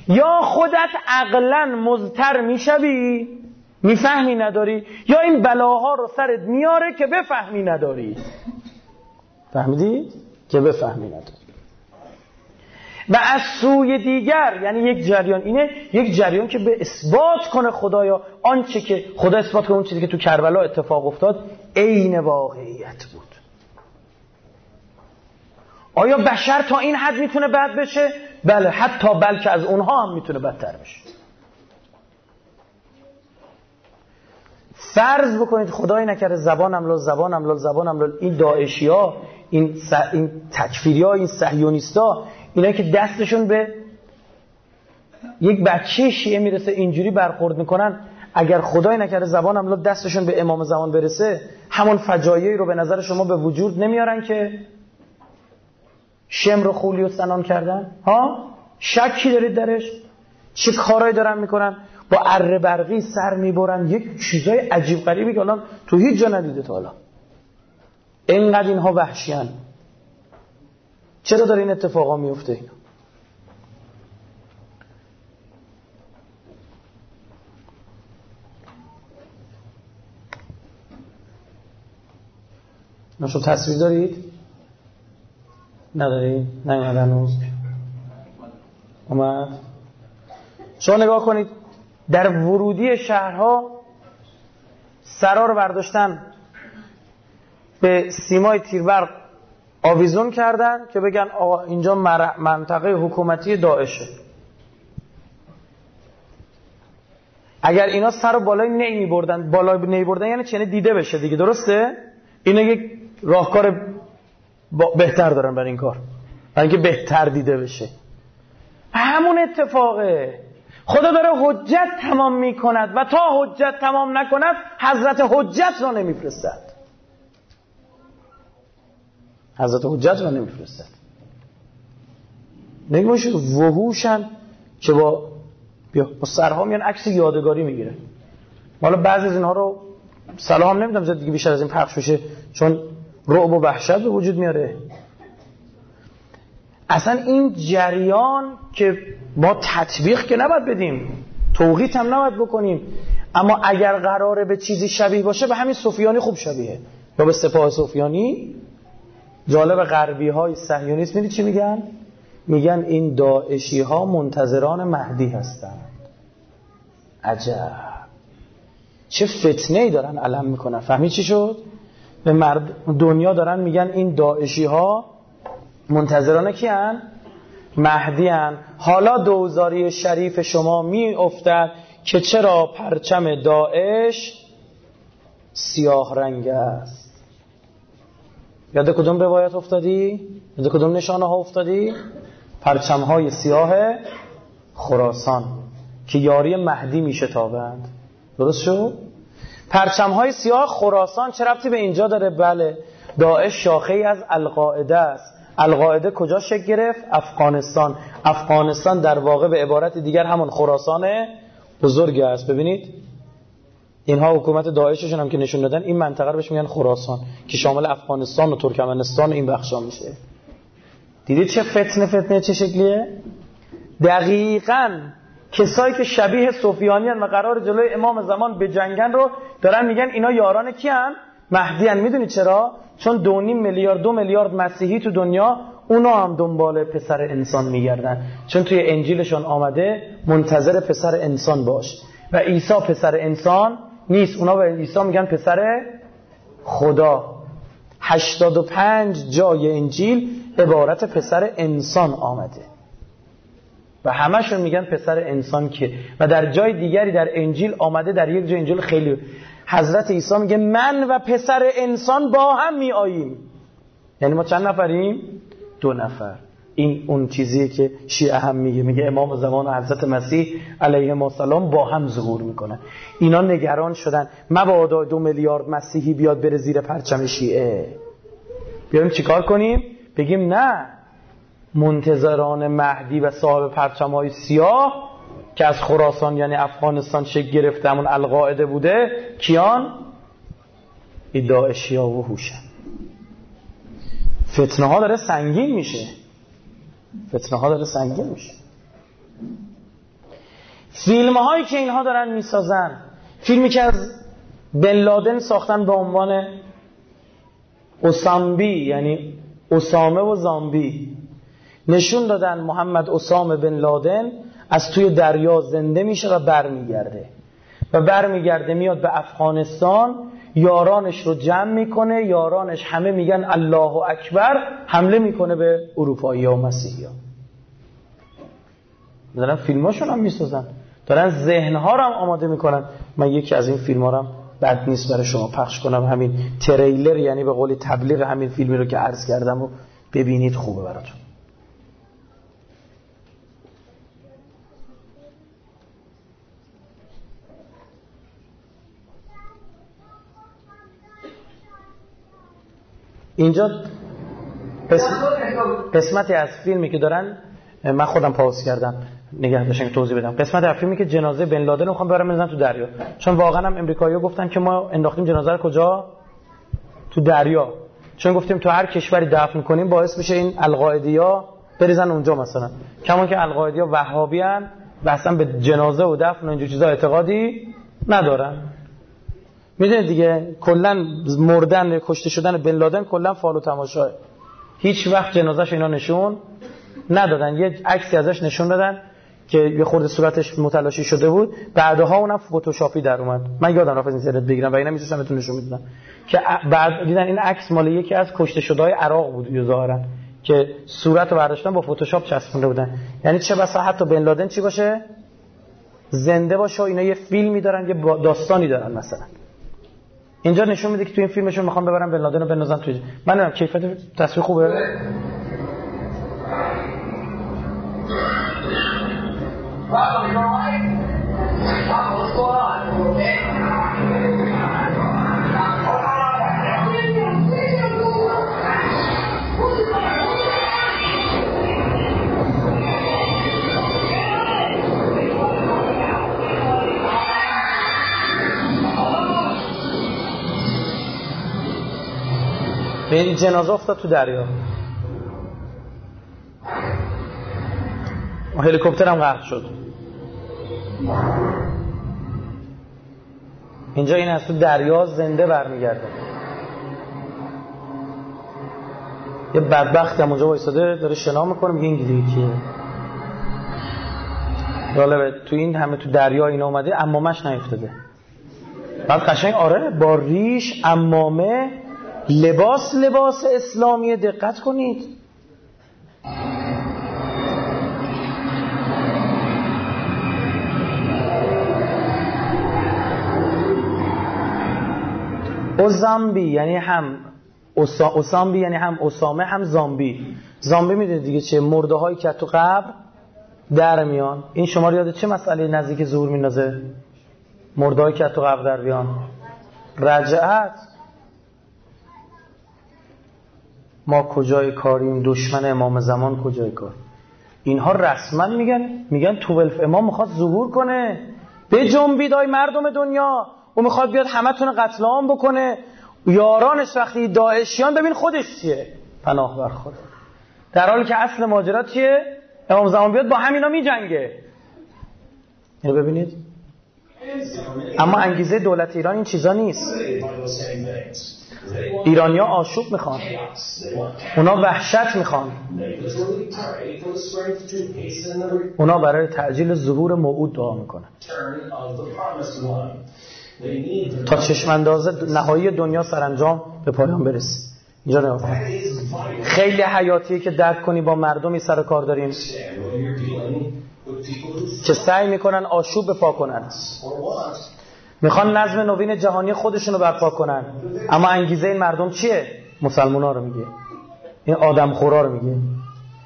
یا خودت عقلن مضطر میشوی میفهمی نداری، یا این بلاها رو سرت میاره که بفهمی نداری. فهمیدی؟ که بفهمی نداری. و از سوی دیگر، یعنی یک جریان اینه، یک جریان که به اثبات کنه خدایا آنچه که خدا اثبات کنه، اون چیزی که تو کربلا اتفاق افتاد عین واقعیت بود. آیا بشر تا این حد میتونه بد بشه؟ بله، حتی بلکه از اونها هم میتونه بدتر بشه. فرض بکنید خدایی نکرده زبانم لال زبانم لال زبانم لال این داعشی ها، این, این تکفیری ها، این صهیونیست ها، اینا که دستشون به یک بچه شیعه میرسه اینجوری برخورد میکنن، اگر خدایی نکرده زبانم لال دستشون به امام زمان برسه، همون فجایعی رو به نظر شما به وجود نمیارن که شمر و خولی و سنان کردن؟ ها؟ شکی دارید درش؟ چه کارایی دارن میکنن؟ با اره برقی سر میبرن، یک چیزای عجیب غریبی که الان تو هیچ جا ندیده تا الان. اینقدر اینها وحشیان. چرا داره این اتفاقا میفته؟ اینا نشو تصویر دارید؟ ندارید؟ نمیاد هنوز؟ اومد؟ شما نگاه کنید در ورودی شهرها سرا رو برداشتن به سیمای تیربرق آویزون کردن که بگن آقا اینجا منطقه حکومتی داعشه. اگر اینا سر رو بالای نی می‌بردن، بالای نی بردن یعنی چه؟ یعنی دیده بشه دیگه، درسته؟ اینا یک راهکار بهتر دارن برای این کار، برای اینکه بهتر دیده بشه. همون اتفاقه. خدا داره حجت تمام می کند و تا حجت تمام نکند حضرت حجت را نمی فرستد. حضرت حجت را نمی فرستد. نگمش وحوشن که با بیا با سرها میان عکس یادگاری می گیره. حالا بعضی از اینها رو سلام نمیدم زیاد دیگه بیشتر از این پخش بشه، چون رعب و وحشت به وجود میاره. اصلا این جریان که ما تطبیق که نباید بدیم، توقیت هم نباید بکنیم، اما اگر قراره به چیزی شبیه باشه به همین سفیانی خوب شبیه، یا به سپاه سفیانی. جالب غربی های صهیونیست میدید چی میگن؟ میگن این داعشی ها منتظران مهدی هستند. عجب، چه فتنه ای دارن علم میکنن. فهمی چی شد؟ به مرد دنیا دارن میگن این داعشی ها منتظران کی هن؟ مهدی هن. حالا دوزاری شریف شما می افتد که چرا پرچم داعش سیاه رنگ است. یاد کدوم روایت افتادی؟ یاد کدوم نشانه ها افتادی؟ پرچم های سیاه خراسان که یاری مهدی می شتابند. درست شد؟ پرچم های سیاه خراسان چه ربطی به اینجا داره؟ بله، داعش شاخه ای از القاعده است. القاعده کجا شکل گرفت؟ افغانستان. افغانستان در واقع به عبارت دیگر همون خراسان بزرگ است. ببینید اینها حکومت داعششون هم که نشون دادن، این منطقه رو بهش میگن خراسان که شامل افغانستان و ترکمنستان و این بخشا میشه. دیدید چه فتنه فتنه چه شکلیه؟ دقیقاً کسایی که شبیه سفیانیان و قرار جلوی امام زمان به جنگن رو دارن میگن اینا یاران کیان؟ مهدیان. میدونی چرا؟ چون دو نیم میلیارد دو میلیارد مسیحی تو دنیا اونا هم دنبال پسر انسان میگردن، چون توی انجیلشون آمده منتظر پسر انسان باش و عیسی پسر انسان نیست. اونا به عیسی میگن پسر خدا. هشتاد و پنج جای انجیل عبارت پسر انسان آمده و همشون میگن پسر انسان که، و در جای دیگری در انجیل آمده، در یک جای انجیل خیلی حضرت عیسی میگه من و پسر انسان با هم می آییم. یعنی ما چند نفریم؟ دو نفر. این اون چیزیه که شیعه هم میگه، میگه امام زمان و حضرت مسیح علیهم السلام با هم ظهور میکنن. اینا نگران شدن مبادا دو میلیارد مسیحی بیاد بره زیر پرچم شیعه. بیاریم چیکار کنیم؟ بگیم نه، منتظران مهدی و صاحب پرچم‌های سیاه که از خراسان یعنی افغانستان شکل گرفته همون القاعده بوده کیان؟ این داعشیا و هوشن. فتنه ها داره سنگین میشه فتنه ها داره سنگین میشه فیلم هایی که اینها دارن میسازن، فیلمی که از بن لادن ساختن به عنوان اسامبی، یعنی اسامه و زامبی، نشون دادن محمد اسامه بن لادن از توی دریا زنده میشه و برمیگرده و برمیگرده میاد به افغانستان، یارانش رو جمع میکنه، یارانش همه میگن الله اکبر، حمله میکنه به اروپایی ها و مسیحی ها. دارن فیلماشون هم میسازن، دارن ذهنها رو هم آماده میکنن. من یکی از این فیلم ها رو هم بد نیست برای شما پخش کنم، همین تریلر، یعنی به قول تبلیغ همین فیلمی رو که عرض کردم و ببینید، خوبه براتون. اینجا قسمتی از فیلمی که دارن، من خودم پاس کردم نگه داشتم که توضیح بدم، قسمت از فیلمی که جنازه بن لادن رو میخوام برام بزنن تو دریا، چون واقعا هم امریکایی‌ها گفتن که ما انداختیم جنازه رو کجا؟ تو دریا، چون گفتیم تو هر کشوری دفن کنیم باعث میشه این القاعده‌ها بریزن اونجا مثلا، کما که القاعده‌ها وهابیان و اصلا به جنازه و دفن و اینجور چیزا اعتقادی ندارن. میدونید دیگه، کلا مردن، کشته شدن بن لادن کلا فال و تماشاه، هیچ وقت جنازه‌ش اینا نشون ندادن. یه عکسی ازش نشون دادن که یه خورده صورتش متلاشی شده بود، بعدها اونم فتوشاپی در اومد. من یادم رفت اینترنت بگیرم و اینا می‌ذاشتم بهتون نشون میدادن که بعد دیدن این عکس مال یکی از کشته شده‌های عراق بود ظاهرا، که صورت رو برداشتن با فتوشاپ چسبونده بودن. یعنی چه بسا حتی بن لادن چی باشه، زنده باشه، اینا یه فیلمی دارن، یه داستانی دارن. مثلا اینجا نشون میده که تو این فیلمشون میخوام ببرم بن لادن رو بنازم تو. من نمیدونم کیفیت تصویر خوبه. این جنازه افتاد تو دریا، هلیکوپتر هم غرق شد. اینجا این از تو دریا زنده برمیگرده. یه بدبخت هم اونجا وایساده داره شنا میکنه، میگه این دیگه کیه؟ جالبه تو این همه تو دریا اینا اومده عمامش نیفتاده. بعد قشنگ آره با ریش، عمامه، لباس لباس اسلامی، دقت کنید. او زامبی یعنی هم اوسا اوسامبی یعنی هم اسامه هم زامبی. زامبی میدونید دیگه چه، مرده هایی که تو قبر در میان. این شما رو یاد چه مسئله نزدیک ظهور میندازه؟ مرده هایی که تو قبر در بیان، رجعت. ما کجای کاریم؟ دشمن امام زمان کجای کار؟ اینها رسما میگن میگن دوازده امام میخواد ظهور کنه، بجنبید ای مردم دنیا، او میخواد بیاد همه تون قتل عام بکنه. یارانش وقتی داعشیان، ببین خودش چیه، پناه بر خدا، در حالی که اصل ماجرا چیه؟ امام زمان بیاد با همینا میجنگه. اینو ببینید. اما انگیزه دولت ایران این چیزا نیست. ایرانیا آشوب میخوان، اونا وحشت میخوان، اونا برای تعجیل ظهور موعود دعا میکنن تا چشم انداز نهایی دنیا سرانجام به پایان برسه. اینجا نگاه کن، خیلی حیاتیه که درک کنی با مردمی سر کار داریم که سعی میکنن آشوب بپا کنن، میخوان نظم نوین جهانی خودشونو برپا کنن. اما انگیزه این مردم چیه؟ مسلمونا رو میگه، این آدم خورا رو میگه،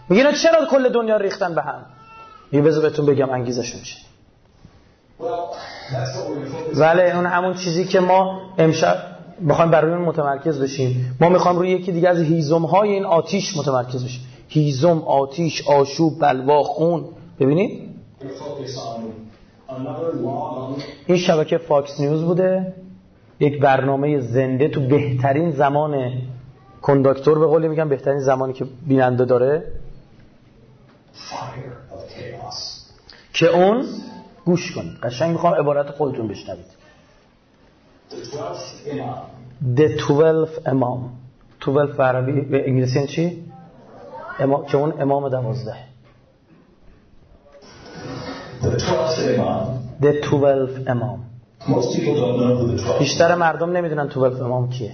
میگه نه چرا کل دنیا ریختن به هم. یه بذار بهتون بگم انگیزه شون چیه. ولی اون همون چیزی که ما امشب میخوایم برای اون متمرکز بشیم. ما میخوایم روی یکی دیگه از هیزم های این آتیش متمرکز بشیم. هیزم، آتیش، آشوب، بلوا، خون. ببینید این شبکه فاکس نیوز بوده، یک برنامه زنده تو بهترین زمان کنداکتور، به قولی میگم بهترین زمانی که بیننده داره، که اون گوش کنید. قشنگ میخوام عبارت خودتون بشنوید. The twelve امام، twelve به عربی، به انگلیسی چی؟ اما... که اون امام دوازده. The twelve امام. بیشتر مردم نمیدونن twelve امام کیه.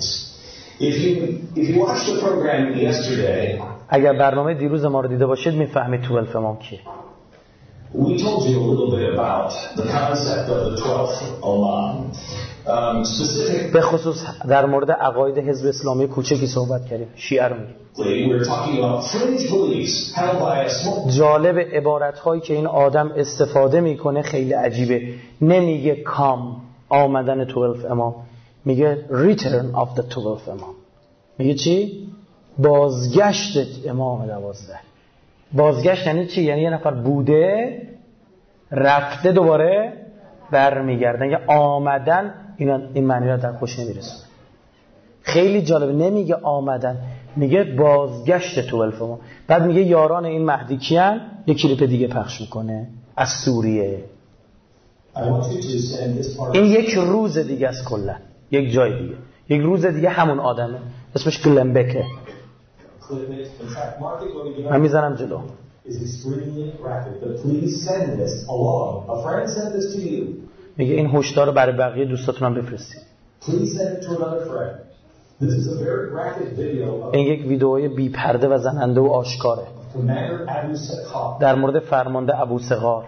اگر برنامه دیروز ما رو دیده باشید میفهمید twelve امام کیه. We told you a little bit about the concept of the twelfth Imam. Um, specific... به خصوص در مورد عقاید حزب اسلامی کوچکی صحبت کردیم، شیعه رو میگیم. جالب عبارت‌هایی که این آدم استفاده میکنه خیلی عجیبه. نمیگه کام آمدن twelve امام، میگه return of the twelve امام. میگه چی؟ بازگشت امام دوازده. بازگشت یعنی چی؟ یعنی یه نفر بوده رفته دوباره برمیگردن، یا آمدن. این این معنی را در خوش نمیرسونه. خیلی جالبه، نمیگه آمدن، میگه بازگشت توالف ما. بعد میگه یاران این مهدی کیان، یه کلیپ دیگه پخش میکنه از سوریه. این یک روز دیگه است، کلا یک جای دیگه، یک روز دیگه همون آدمه، اسمش کلمبکه. من میزنم جلو. میگه این هشدار رو برای بقیه دوستاتون هم بفرستید. این یک ویدئوی بی پرده و زننده و آشکاره در مورد فرمانده ابوصغار.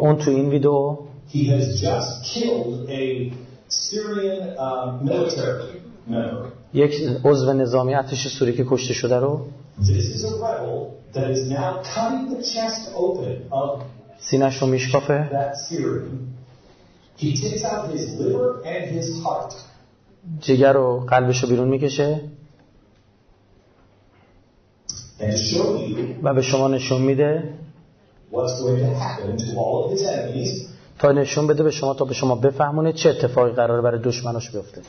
اون تو این ویدئو یک عضو نظامی ارتش سوریه که کشته شده رو سینه‌ش رو میشکافه، جگر و قلبش رو بیرون میکشه و به شما نشون میده، تا نشون بده به شما، تا به شما بفهمونه چه اتفاقی قراره برای دشمناش بیفته.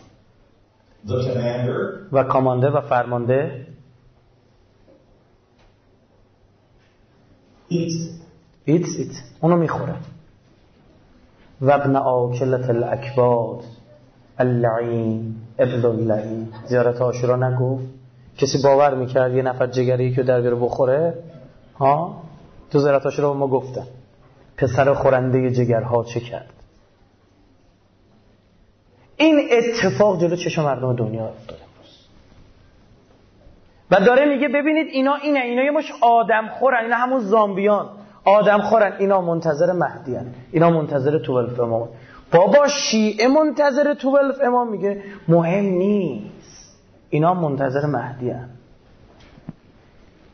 و کامانده و فرمانده ایت ایت اونو میخوره. و ابن آکلت الاکباد اللعین ابن اللعین. زیارت عاشورا نگفت کسی باور میکرد یه نفر جگری که در بیاره بخوره؟ ها، تو زیارت عاشورا ما گفتن پسر خورنده جگرها چه کرد. این اتفاق جلو چشم مردم دنیا افتاده و داره میگه ببینید اینا اینه، اینا یه مش آدم خورن، اینا همون زامبیان آدم خورن، اینا منتظر مهدی ان، اینا منتظر توالف امام. بابا شیعه منتظر توالف امام؟ میگه مهم نیست، اینا منتظر مهدی ان.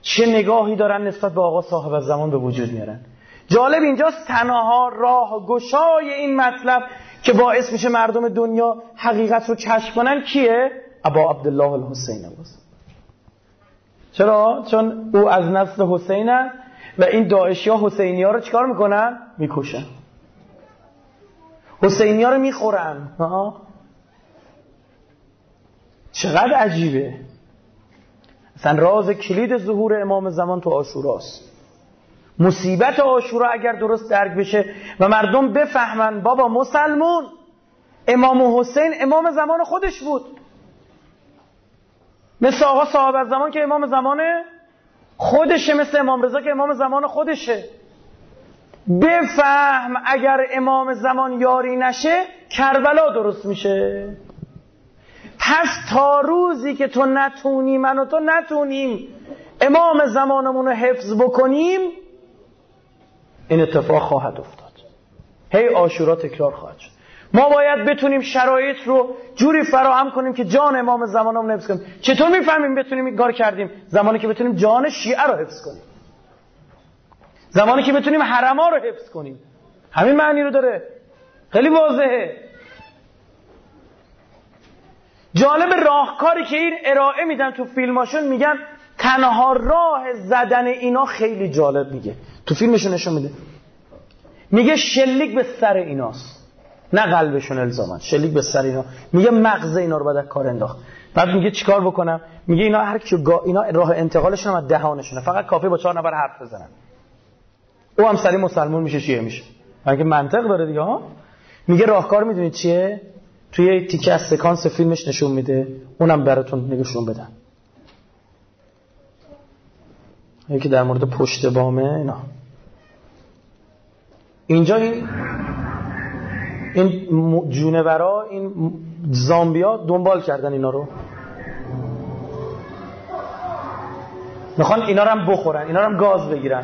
چه نگاهی دارن نسبت به آقا صاحب زمان به وجود میارن. جالب اینجاست تنها راه گشای این مطلب که باعث میشه مردم دنیا حقیقت رو کشف کنن کیه؟ ابا عبدالله الحسین باز. چرا؟ چون او از نسل حسین است و این داعشی ها حسینی ها رو چیکار میکنن؟ میکشن، حسینی ها رو میخورن. آه. چقدر عجیبه. اصلا راز کلید ظهور امام زمان تو عاشوراست. مصیبت عاشورا اگر درست درک بشه و مردم بفهمن بابا مسلمون، امام حسین امام زمان خودش بود، مثل آقا صاحب زمان که امام زمان خودشه، مثل امام رضا که امام زمان خودشه. بفهم اگر امام زمان یاری نشه کربلا درست میشه. پس تا روزی که تو نتونی، من و تو نتونیم امام زمانمون رو حفظ بکنیم، این اتفاق خواهد افتاد. هی عاشورا تکرار خواهد شد. ما باید بتونیم شرایط رو جوری فراهم کنیم که جان امام زمانمون رو حفظ کنیم. چطور میفهمیم بتونیم این کار کردیم؟ زمانی که بتونیم جان شیعه رو حفظ کنیم، زمانی که بتونیم حرما رو حفظ کنیم. همین معنی رو داره، خیلی واضحه. جالب راهکاری که این ارائه میدن تو فیلماشون، میگن تنها راه زدن اینا، خیلی جالب میگه تو فیلمشون نشون میده، میگه شلیک به سر ایناست. نه قلبشون الزامن. شلیک به سر اینا، میگه مغز اینا رو بعد کار انداخت. بعد میگه چیکار بکنم؟ میگه اینا هر کی اینا راه انتقالشون از دهانشونه، فقط کافی با چهار نفر حرف بزنن. او هم سری مسلمان میشه، چیه میشه؟ مگه منطق داره دیگه ها؟ میگه راهکار میدونی چیه؟ توی تیکه از سکانس فیلمش نشون میده، اونم براتون نشون بدن. یکی در مورد پشت بامه اینا. اینجا این این جونورا، این زامبیا دنبال کردن اینا رو، میخوان اینا رو هم بخورن، اینا رو هم گاز بگیرن.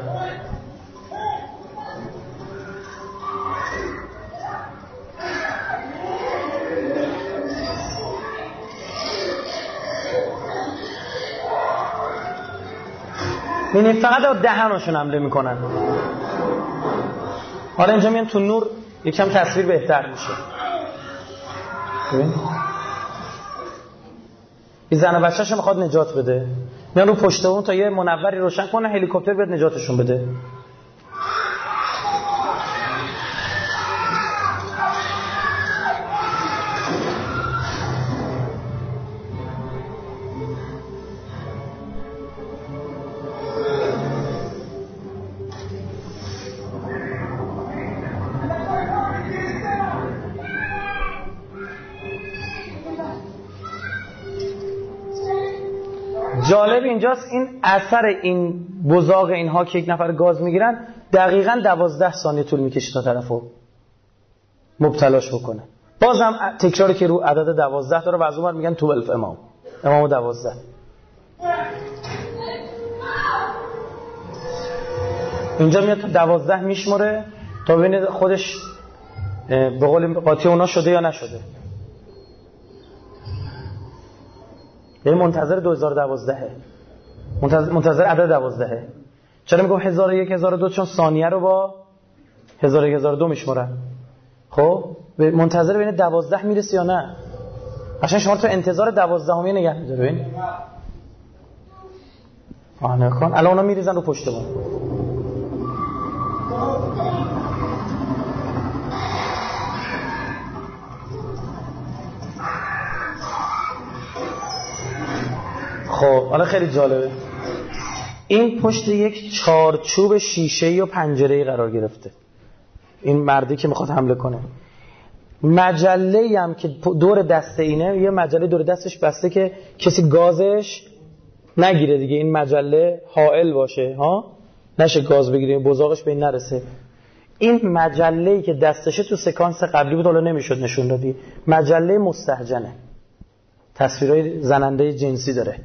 یعنی فقط دهنشون حمله میکنن. حالا اینجا میان تو نور یکم تصویر بهتر میشه. این زن و بچه‌شو میخواد نجات بده، میان رو پشت اون تا یه منوری روشن کنه، هلیکوپتر بیاد نجاتشون بده. جالب اینجاست این اثر این بزاق اینها که یک نفر گاز میگیرن دقیقاً دوازده ثانیه طول میکشه تا طرفو مبتلاش بکنه. بازم تکراری که رو عدد دوازده داره و از اونور میگن دوازده امام، امام دوازده. اینجا میاد تا دوازده میشمره تا ببینه خودش به قول قاطی اونا شده یا نشده. یعنی منتظر دو هزار و دوازده، منتظر منتظر عدد دوازده. چرا میگم هزار و یک هزار و دو؟ چون ثانیه رو با هزار و یک هزار و دو میشمرن. خب منتظر بین دوازده میرسی یا نه؟ عشان شما تو انتظار دوازدهمی نگه می‌داره. ببین آنه کن الان اونا میریزن رو پشت بون. خب حالا خیلی جالبه، این پشت یک چارچوب شیشه‌ای و پنجره‌ای قرار گرفته این مردی که میخواد حمله کنه. مجله‌ای هم که دور دست اینه، یه مجله دور دستش بسته که کسی گازش نگیره دیگه، این مجله حائل باشه ها، نشه گاز بگیره، بزاقش به این نرسه. این مجله‌ای که دستشه تو سکانس قبلی بود، حالا نمیشد نشون دادی، مجله مستهجنه، تصویرهای زننده جنسی داره.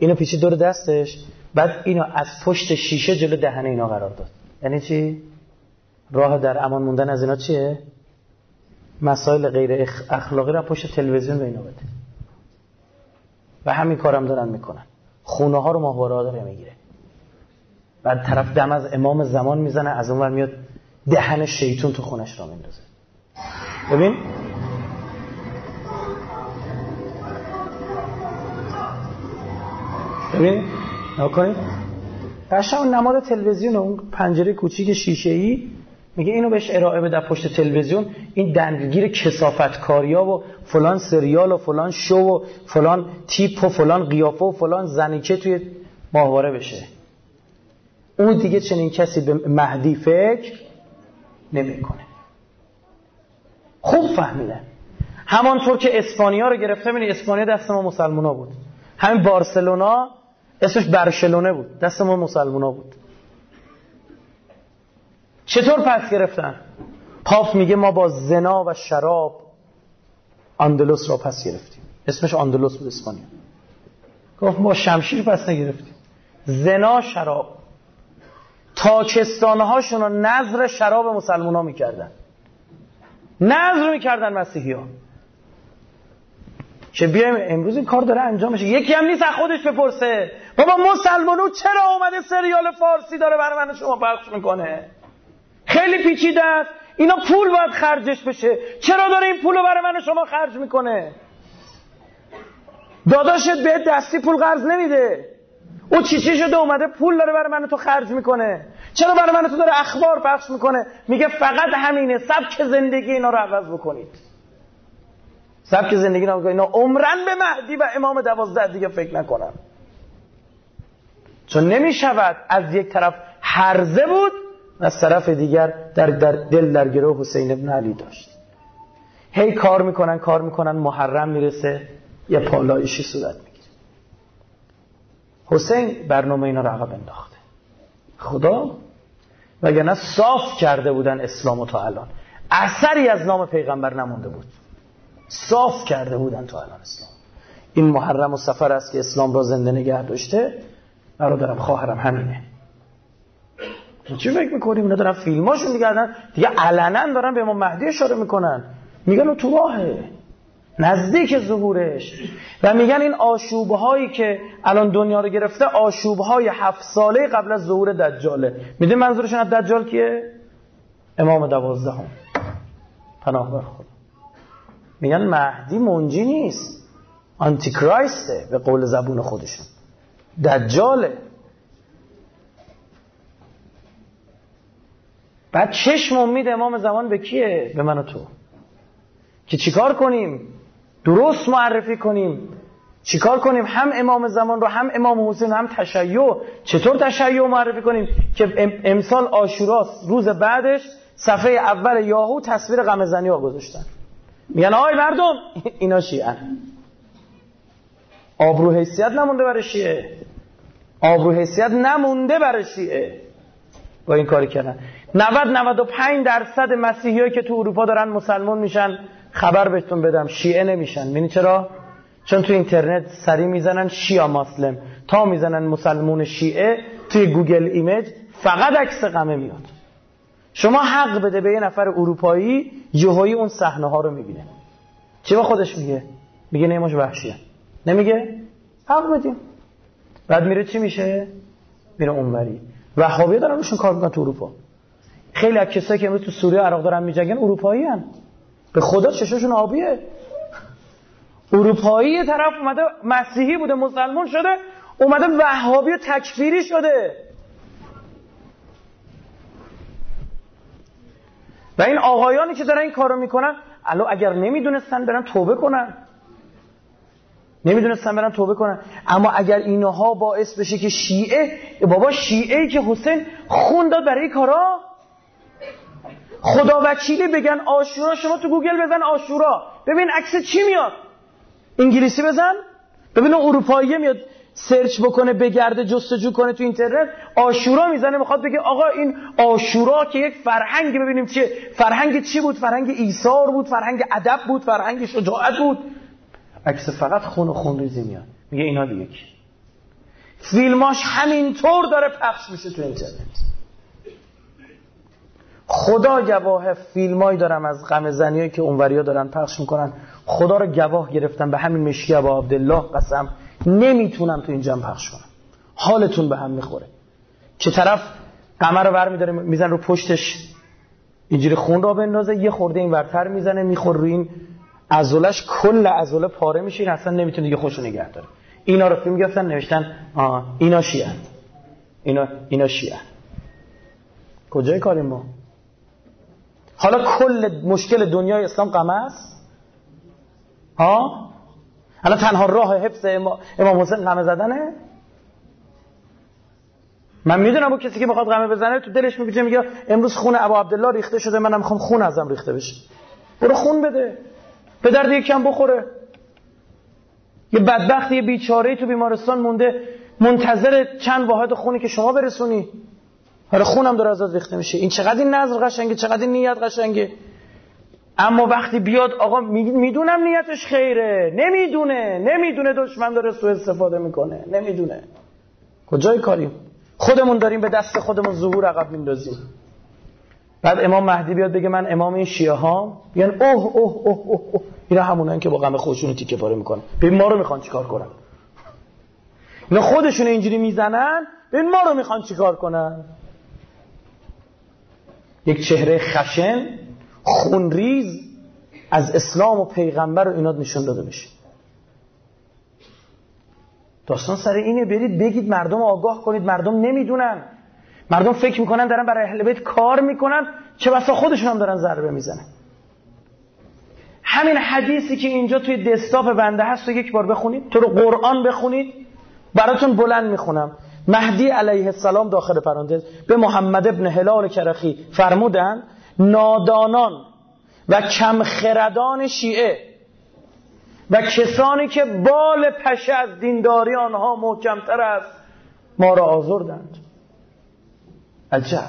اینو پیچید دور دستش، بعد اینو از پشت شیشه جلو دهن اینا قرار داد. یعنی چی؟ راه در امان موندن از اینا چیه؟ مسائل غیر اخلاقی را پشت تلویزیون به اینا بده. و همین کارم دارن میکنن، خونه ها رو ماهواره ها داره میگیره. بعد طرف دم از امام زمان میزنه، از اونور میاد دهن شیطون تو خونش را میندازه. ببین ببینید نها کنید قشنگ نماد تلویزیون، اون پنجره کوچیک شیشه‌ای، میگه اینو بهش ارائه بده پشت تلویزیون. این دندگیر کثافتکاریا و فلان سریال و فلان شو و فلان تیپ و فلان قیافه و فلان زنیکه توی ماهواره بشه. اون دیگه چنین کسی به مهدی فکر نمی‌کنه. خوب فهمیدن. همانطور که اسپانیا رو گرفته، ببینید اسپانیا دست ما مسلمونا بود، همین بارسلونا اسمش برشلونه بود، دست ما مسلمونا بود. چطور پس گرفتن؟ پاپ میگه ما با زنا و شراب اندلس را پس گرفتیم. اسمش اندلس بود اسپانیا. گفت ما شمشیر پس نگرفتیم، زنا شراب. تاکستانهاشون رو نظر شراب مسلمونا میکردن، نظر میکردن مسیحی ها. چه بیایم امروز این کار داره انجام میشه. یکی هم نیست از خودش بپرسه بابا مسلمانو چرا اومده سریال فارسی داره برای من شما پخش میکنه؟ خیلی پیچیده است، اینا پول باید خرجش بشه، چرا داره این پولو برای من شما خرج میکنه؟ داداشت به دستی پول قرض نمیده، او چی چی شده اومده پول داره برای من تو خرج میکنه. چرا برای من تو داره اخبار پخش میکنه؟ میگه فقط همینه، سبک زندگی اینا رو عوض بکنید، سبک زندگی اینا رو بکنید. اینا عمرن به مهدی و امام دوازده دیگه فکر نکنن، چون نمیشود از یک طرف هرزه بود و از طرف دیگر در, در دل در گروه حسین ابن علی داشت. هی کار میکنن کار میکنن محرم میرسه یه پالایشی صورت میگیره. حسین برنامه اینا رو عقب انداخته خدا، وگرنه صاف کرده بودن اسلام تا الان، اثری از نام پیغمبر نمونده بود، صاف کرده بودن تا الان اسلام. این محرم و سفر است که اسلام را زنده نگه داشته. برادرم خواهرم همینه. چی فکر میکنیم؟ اینا دارن فیلماشون دیگه دارن دیگه علنا دارن به امام مهدی اشاره میکنن، میگن تو راهه نزدیک ظهورش، و میگن این آشوبهایی که الان دنیا رو گرفته آشوبهای هفت ساله قبل از ظهور دجاله. میده منظورشون از دجال کیه؟ امام دوازدهم. پناه بر خدا. میگن مهدی منجی نیست، آنتی کرایسته به قول زبون خودشون، دجاله. بعد چشم امید امام زمان به کیه؟ به من و تو، که چیکار کنیم؟ درست معرفی کنیم. چیکار کنیم؟ هم امام زمان رو، هم امام حسین، هم تشیع. چطور تشیع معرفی کنیم؟ که امسال عاشوراست، روز بعدش صفحه اول یاهو تصویر قمه زنی ها گذاشتن، میگن آی مردم اینا شیعه. آبرو حیثیت نمونده برای شیعه، آبرو حیثیت نمونده برای شیعه با این کاری کردن. نود تا نود و پنج درصد مسیحیایی که تو اروپا دارن مسلمان میشن، خبر بهتون بدم شیعه نمیشن. میدونی چرا؟ چون تو اینترنت سری میزنن شیعه مسلم، تا میزنن مسلمون شیعه توی گوگل ایمیج فقط عکس قمه میاد. شما حق بده به یه نفر اروپایی، یهویی اون صحنه ها رو میبینه، چی با خودش میگه؟ میگه نیماش وحشیه، نمیگه؟ حق بدیم. بعد میره چی میشه؟ میره اونوری. وهابیا دارن روشون کار میکنن تو اروپا. خیلی از کسایی که امروز تو سوریه عراق دارن میجنگن اروپایی ان. به خدا چشاشون آبیه. اروپایی طرف اومده مسیحی بوده مسلمان شده، اومده وهابی و تکفیری شده. و این آقایانی که دارن این کارو میکنن، الو اگر نمیدونستن برن توبه کنن، نمیدونستن برن توبه کنن. اما اگر اینها باعث بشه که شیعه، بابا شیعه‌ای که حسین خون داد برای کارا، خدا وکیلی بگن عاشورا، شما تو گوگل بزن عاشورا ببین عکس چی میاد، انگلیسی بزن ببین، اروپایی میاد سرچ بکنه، بگرده جستجو کنه تو اینترنت، عاشورا میزنه میخواد بگه آقا این عاشورا که یک فرهنگی، ببینیم چیه. فرهنگ چی بود؟ فرهنگ ایثار بود، فرهنگ ادب بود، فرهنگ شجاعت بود. عکس فقط خون و خونریزی میاد. میگه اینا دیگه کی؟ فیلماش همینطور داره پخش میشه تو اینترنت. خدا گواهه فیلمایی دارم از غم زنیایی که اونوریا دارن پخش میکنن، خدا رو گواه گرفتم به همین مشکی ابا عبدالله قسم، نمیتونم تو اینجا پخش کنم. حالتون به هم میخوره که طرف قمر رو ور میداره میزن رو پشتش، اینجوری خون را بندازه، یه خورده این ورتر میزنه میخور رو این عضلش، کل عضله پاره میشه، این اصلا نمیتونه دیگه خوش رو نگه داره. اینا رو فیلم گرفتن نوشتن آه اینا شیعه، اینا اینا شیعه. کجای کاریم ما؟ حالا کل مشکل دنیای اسلام قمه است ها؟ حالا تنها راه حفظ امام حسین قمه زدنه؟ من میدونم اون کسی که میخواد قمه بزنه تو دلش میگه میگه امروز خون ابا عبدالله ریخته شده، منم میخوام خون ازم ریخته بشه. برو خون بده، به درد یکم بخوره. یه بدبخت یه بیچاره تو بیمارستان مونده منتظر چند واحد خونی که شما برسونی. آره خونم داره ازت ریخته میشه. این چقدر این نظر قشنگه، چقدر این نیت قشنگه. اما وقتی بیاد آقا میدونم نیتش خیره، نمیدونه نمیدونه دشمن داره سوء استفاده میکنه، نمیدونه. کجای کاریم؟ خودمون داریم به دست خودمون ظهور عقب میندازیم. بعد امام مهدی بیاد بگه من امام این شیعه ها، یعنی اوه اوه اوه اوه اوه اینا همونن که با غم خودشون تیکه پاره میکنن. ببین ما رو میخوان چیکار کنن. اینا خودشون اینجوری میزنن، ببین ما رو میخوان چیکار کنن. یک چهره خشن خونریز از اسلام و پیغمبر رو اینا نشون داده بشه. داستان سر اینه برید بگید مردم آگاه کنید، مردم نمیدونن. مردم فکر میکنن دارن برای اهل بیت کار میکنن، چه بسا خودشون هم دارن ضربه میزنن. همین حدیثی که اینجا توی دستاپ بنده هست رو یک بار بخونید، تو رو قرآن بخونید، براتون بلند میخونم. مهدی علیه السلام داخل پرانتز به محمد ابن هلال کرخی فرمودن نادانان و کمخردان شیعه و کسانی که بال پشه از دینداری آنها محکمتر است ما را آزردند. عجب،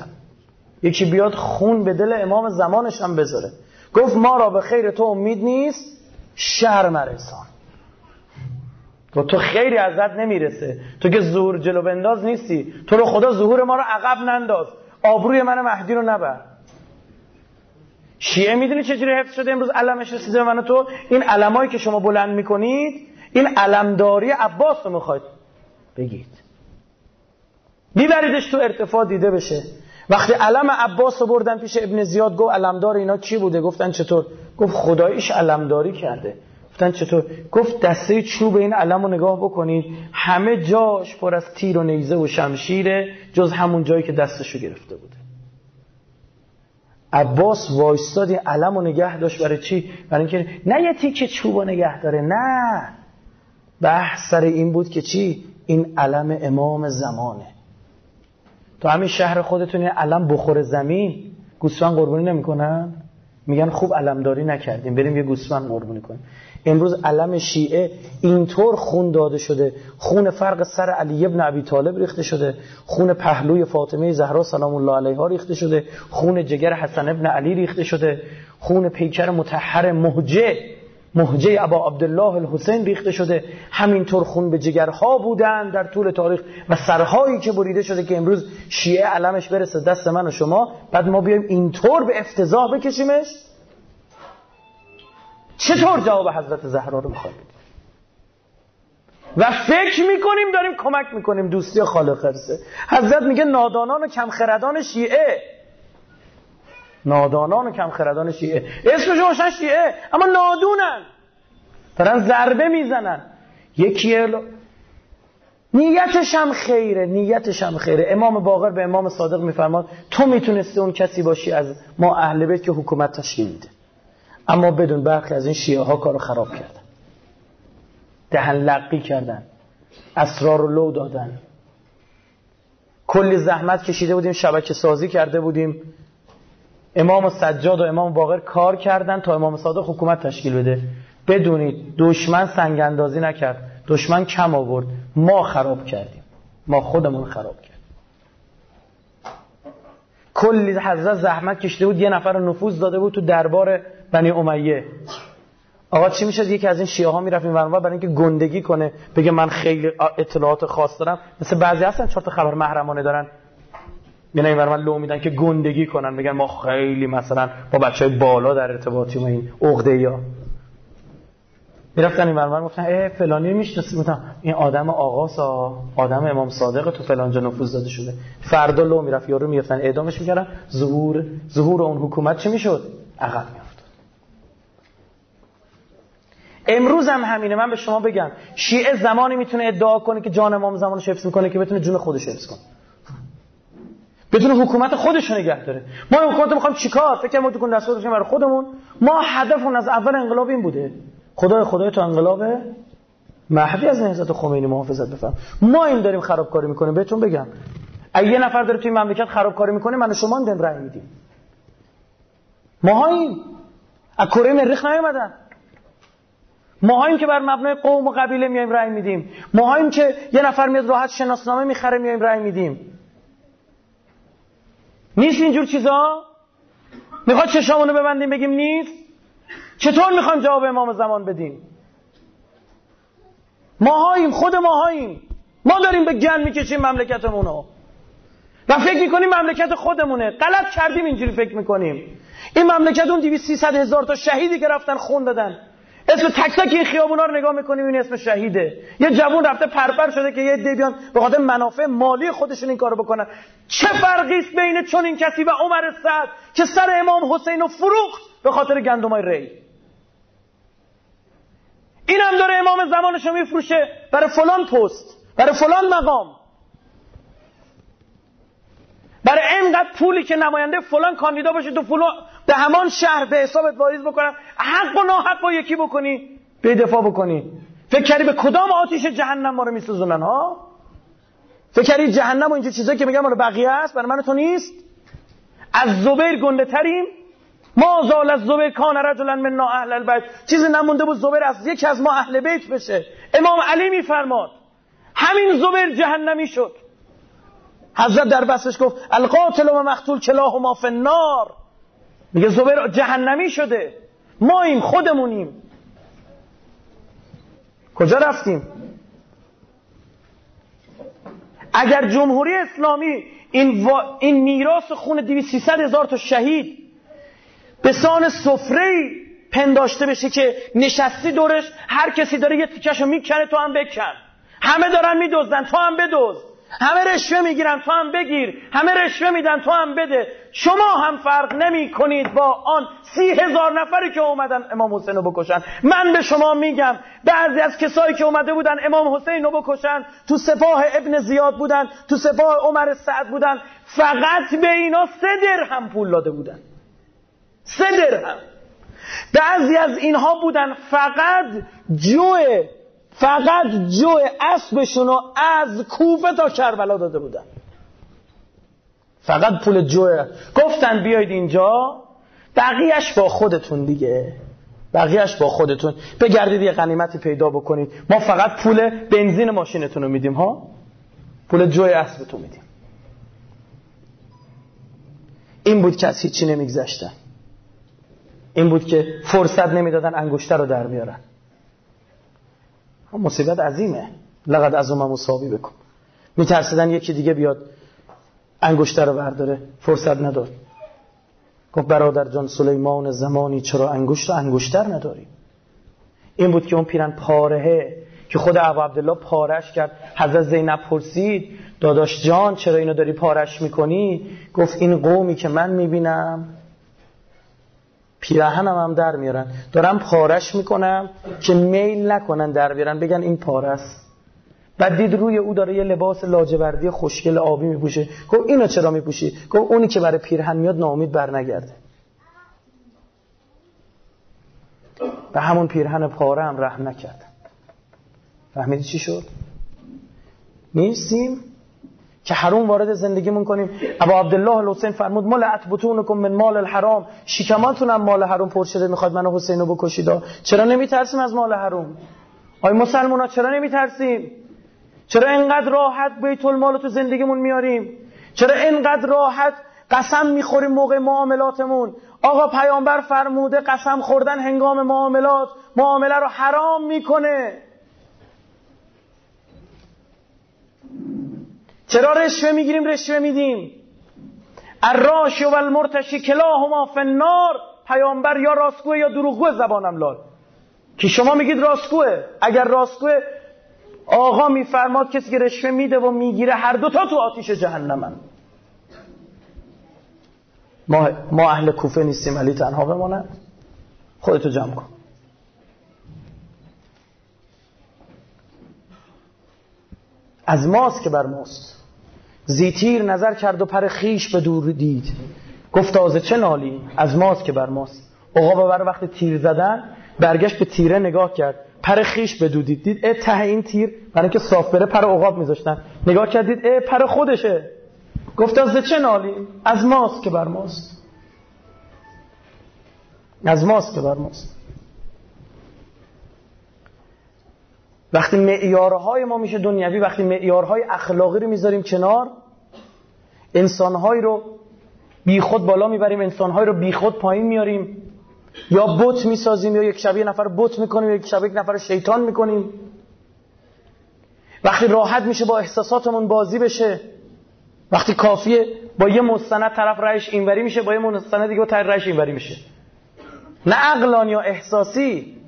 یکی بیاد خون به دل امام زمانش هم بذاره. گفت ما را به خیر تو امید نیست، شرم رسان. تو تو خیری ازت نمیرسه، تو که ظهور جلو بنداز نیستی، تو رو خدا ظهور ما رو عقب ننداز، آبروی من مهدی رو نبر. شیعه میدونی چجوری حفظ شده امروز علمش رسیده من و تو؟ این علمایی که شما بلند میکنید، این علمداری عباس رو میخواید بگید بیبریدش تو ارتفاع دیده بشه. وقتی علم عباس رو بردن پیش ابن زیاد، گفت علمدار اینا کی بوده؟ گفتن چطور؟ گفت خداییش علمداری کرده. گفتن چطور؟ گفت دسته چوب این علم رو نگاه بکنید، همه جاش پر از تیر و نیزه و شمشیره، جز همون جایی که دستشو گرفته بوده. عباس وایستاد این علم رو نگه داشت. برای چی؟ برای اینکه نه یه تیکه چوب رو نگه داره، نه، بحث سر این بود که چی؟ این علم امام زمانه. تو همین شهر خودتون این علم بخور زمین، گوسفند قربانی نمیکنن، میگن خوب علمداری نکردیم، بریم یه گوسفند قربانی کنیم. امروز علم شیعه اینطور خون داده شده، خون فرق سر علی ابن ابی طالب ریخته شده، خون پهلوی فاطمه زهرا سلام الله علیها ریخته شده، خون جگر حسن ابن علی ریخته شده، خون پیکر مطهر مهجه مهجه ابا عبدالله الحسین ریخته شده. همینطور خون به جگرها بودن در طول تاریخ و سرهایی که بریده شده که امروز شیعه علمش برسه دست من و شما، بعد ما بیایم اینطور به افتضاح بکشیمش. چطور جواب حضرت زهرا رو میخواید و فکر میکنیم داریم کمک میکنیم؟ دوستی خالق خرسه. حضرت میگه نادانان و کمخردان شیعه، نادانان و کمخردان شیعه، اسمشون روشن شیعه اما نادونن، دارن ضربه میزنن. یکیه ل... نیتش هم خیره، نیتش هم خیره. امام باقر به امام صادق میفرماد تو میتونستی اون کسی باشی از ما اهل بیت که حکومت تشکیل میده، اما بدون برخی از این شیعه ها کارو خراب کردن، دهن لقی کردن، اسرار رو لو دادن. کلی زحمت کشیده بودیم، شبکه سازی کرده بودیم، امام سجاد و امام باقر کار کردن تا امام صادق حکومت تشکیل بده. بدونید دشمن سنگ اندازی نکرد، دشمن کم آورد، ما خراب کردیم، ما خودمون خراب کردیم. کلی حضرت زحمت کشیده بود، یه نفر رو نفوذ داده بود تو دربار بنی امیه. آقا چی میشد یکی از این شیعه ها میرفت این ورانور برای اینکه گندگی کنه، بگه من خیلی اطلاعات خاص دارم، مثل بعضی هستن چهار تا خبر محرمانه دارن میان این ورانور لو میدن که گندگی کنن، میگن ما خیلی مثلا با بچهای بالا در ارتباطیم. این عقده‌ها میرفتن این ورانور گفتن ای فلانی میشناسی، گفتم این آدم آقاسا، آدم امام صادق تو فلان جا نفوذ داده شده. فردا لو میرفت یارو میرفتن اعدامش میکردن، ظهور ظهور اون حکومت چی میشد؟ عقب. امروز هم همینه. من به شما بگم شیعه زمانی میتونه ادعا کنه که جان امام زمانش حفظ میکنه که بتونه جون خودش حفظ کنه، بتونه حکومت خودش رو نگه داره. ما این حکومت میخوایم چیکار؟ فکر ما تو کن دستور بشیم برای خودمون. ما هدفمون از اول انقلاب این بوده خدای خدای تو انقلاب مهدی از نهضت خمینی محافظت بفرم. ما این داریم خرابکاری میکنیم. بهتون بگم اگه یه نفر داره توی مملکت خرابکاری میکنه، من و شما دم رای میدیم. ماهاییم از کره مریخ نیومدن، ماهاییم که بر مبنای قوم و قبیله میایم رای میدیم، ماهاییم که یه نفر میاد راحت شناسنامه میخره میایم رای میدیم. نیست اینجور چیزا؟ میخواد چشامونو ببندیم بگیم نیست؟ چطور میخوایم جواب امام زمان بدیم؟ ماهاییم، خود ماهاییم، ما داریم به گن میکشیم مملکتمونو و فکر میکنیم مملکت خودمونه. غلط کردیم اینجوری فکر میکنیم. این مملکت اون دویست سیصد هزار تا شهیدی که رفتن خون دادن، اسم تک تک این خیابونا رو نگاه می‌کنیم این اسم شهیده. یه جوون رفته پرپر شده که یه عده بیان به خاطر منافع مالی خودشون این کارو بکنن. چه فرقی است بین چون این کسی و عمر سعد که سر امام حسین رو فروخت به خاطر گندمای ری؟ اینم داره امام زمانش رو میفروشه برای فلان پست، برای فلان مقام. برای اینقدر پولی که نماینده فلان کاندیدا باشه تو فلان به همان شهر به حسابت واریز بکنن، حق و ناحق با یکی بکنی، به دفاع بکنی. فکر کردی به کدام آتیش جهنم ما رو میسوزونن ها؟ فکر کردی جهنم و اینجور چیزایی که میگم مال بقیه است، برای من و تو نیست؟ از زبیر گنده تریم؟ ما زال از زبیر کان رجلا من اهل البیت، چیزی نمونده بود زبیر از یکی از ما اهل بیت بشه. امام علی میفرماد همین زبیر جهنمی شد. حضرت در بحثش گفت القاتل و مقتول کلاهما فی النار، میگه زبیر جهنمی شده. ما این خودمونیم. کجا رفتیم؟ اگر جمهوری اسلامی این وا... این میراث خون دویست سیصد هزار تا شهید به سان سفره پنداشته بشه که نشستی دورش، هر کسی داره یه تیکشو میکنه، تو هم بکن. همه دارن میدزدن، تو هم بدز. همه رشوه میگیرن، تو هم بگیر. همه رشوه میدن، تو هم بده. شما هم فرق نمی کنید با آن سی هزار نفری که اومدن امام حسین رو بکشن. من به شما میگم بعضی از کسایی که اومده بودن امام حسین رو بکشن، تو سپاه ابن زیاد بودن، تو سپاه عمر سعد بودن، فقط به اینا سه درهم پول داده بودن. سه درهم. بعضی از اینها بودن فقط جوه فقط جو اسبشون رو از کوفه تا کربلا داده بودن. فقط پول جوه. گفتن بیایید اینجا، بقیهش با خودتون دیگه، بقیهش با خودتون، بگردید یه غنیمتی پیدا بکنید. ما فقط پول بنزین ماشینتون رو میدیم ها، پول جوه اسبتون میدیم. این بود که از هیچی نمیگذشتن. این بود که فرصت نمیدادن انگشتر رو در میارن. مصیبت عظیمه. لقد از امم مصابی بکن. میترسیدن یکی دیگه بیاد انگشتر رو برداره، فرصت نداد. گفت برادر جان سلیمان زمانی چرا انگشت انگشتر نداری؟ این بود که اون پیرن پارهه که خود ابو عبدالله پارش کرد. حضرت زینب پرسید داداش جان چرا اینو داری پارش میکنی؟ گفت این قومی که من میبینم پیراهنم هم در میارن، دارم پارش میکنم که میل نکنن در بیارن، بگن این پاره است. بعد دید روی او داره یه لباس لاجوردی خوشگل آبی میپوشه. گفت اینو چرا میپوشی؟ گفت اونی که برای پیرهن میاد ناامید بر نگرده. به همون پیرهن پاره هم رحم نکرد. فهمیدی چی شد؟ نیستیم که حرام وارد زندگیمون کنیم. ابو عبدالله الحسین فرمود ملعت بطونکم من مال الحرام، شکماتون هم مال حرام پر شده، میخواد منو حسین رو بکشید. چرا نمیترسیم از مال حرام؟ آی مسلمونا چرا نمیترسیم؟ چرا اینقدر راحت بیت المال تو زندگیمون میاریم؟ چرا اینقدر راحت قسم میخوریم موقع معاملاتمون؟ آقا پیامبر فرموده قسم خوردن هنگام معاملات معامله رو حرام میکنه. چرا رشوه میگیریم رشوه میدیم؟ الراشی و المرتشی کلاهما فی النار. پیامبر یا راستگوه یا دروغگوه. زبانم لال که شما میگید راستگوه. اگر راستگوه آقا میفرماد کسی که رشوه میده و میگیره هر دوتا تو آتیش جهنمن. ما ما اهل کوفه نیستیم علی تنها بماند. خودتو جمع کن. از ماست که بر ماست. زیتیر نظر کرد و پر خیش به دور دید، گفت آزه چه نالی، از ماست که بر ماست. عقاب بر وقت تیر زدن برگشت به تیره نگاه کرد، پر خیش به دور دید. دید اه ته این تیر برای اینکه صاف بره پر عقاب میذاشتن، نگاه کرد دید اه پر خودشه. گفت آزه چه نالی، از ماست که بر ماست. از ماست که بر ماست. وقتی معیارهای ما میشه دنیوی، وقتی معیارهای اخلاقی رو میذاریم کنار، انسانهایی رو بی خود بالا میبریم، انسانهایی رو بی خود پایین میاریم، یا بت میسازیم، یا یک شبیه نفر بت میکنیم، یا یک شبیه نفر شیطان میکنیم. وقتی راحت میشه با احساساتمون بازی بشه، وقتی کافیه با یه مستند طرف رایش اینوری میشه، با یه مستند دیگه طرف رایش اینوری میشه. نه عقلانی یا احساسی.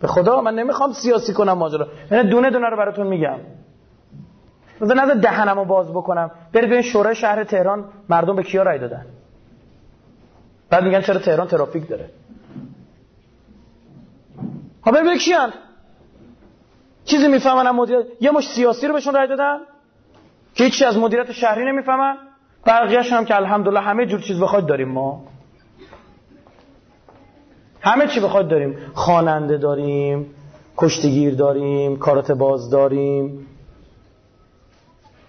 به خدا من نمیخوام سیاسی کنم ماجرا، یعنی دونه دونه رو براتون میگم. مثلا نذار دهنمو باز بکنم. برید ببین شورای شهر تهران مردم به کیا رای دادن. بعد میگن چرا تهران ترافیک داره. ها ببین کیان چیزی میفهمن مدیر، یه مش سیاسی رو بهشون رای دادن که هیچ چیز از مدیریت شهری نمیفهمن. بقیه‌اش هم که الحمدلله همه جور چیز بخواد داریم، ما همه چی بخواد داریم، خواننده داریم، کشتیگیر داریم، کارات باز داریم،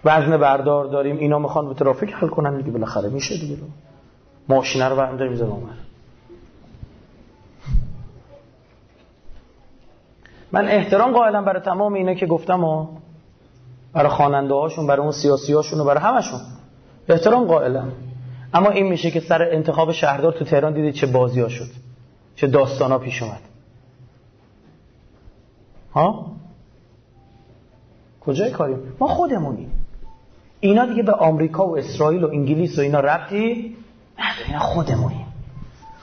وزن بردار داریم، اینا میخوان به ترافیک حل کنن دیگه، بالاخره میشه دیگه، رو ماشینا رو برمی‌داریم می‌ذاریم اونور. من احترام قائلم برای تمام اینا که گفتم ها، برای خواننده هاشون، برای اون سیاسی هاشون و برای همشون احترام قائلم، اما این میشه که سر انتخاب شهردار تو تهران دیدید چه بازی ها شد، چه داستان ها پیش اومد ها. کجای کاریم ما؟ خودمونیم. اینا دیگه به آمریکا و اسرائیل و انگلیس و اینا ربطی نداره، اینا خودمونیم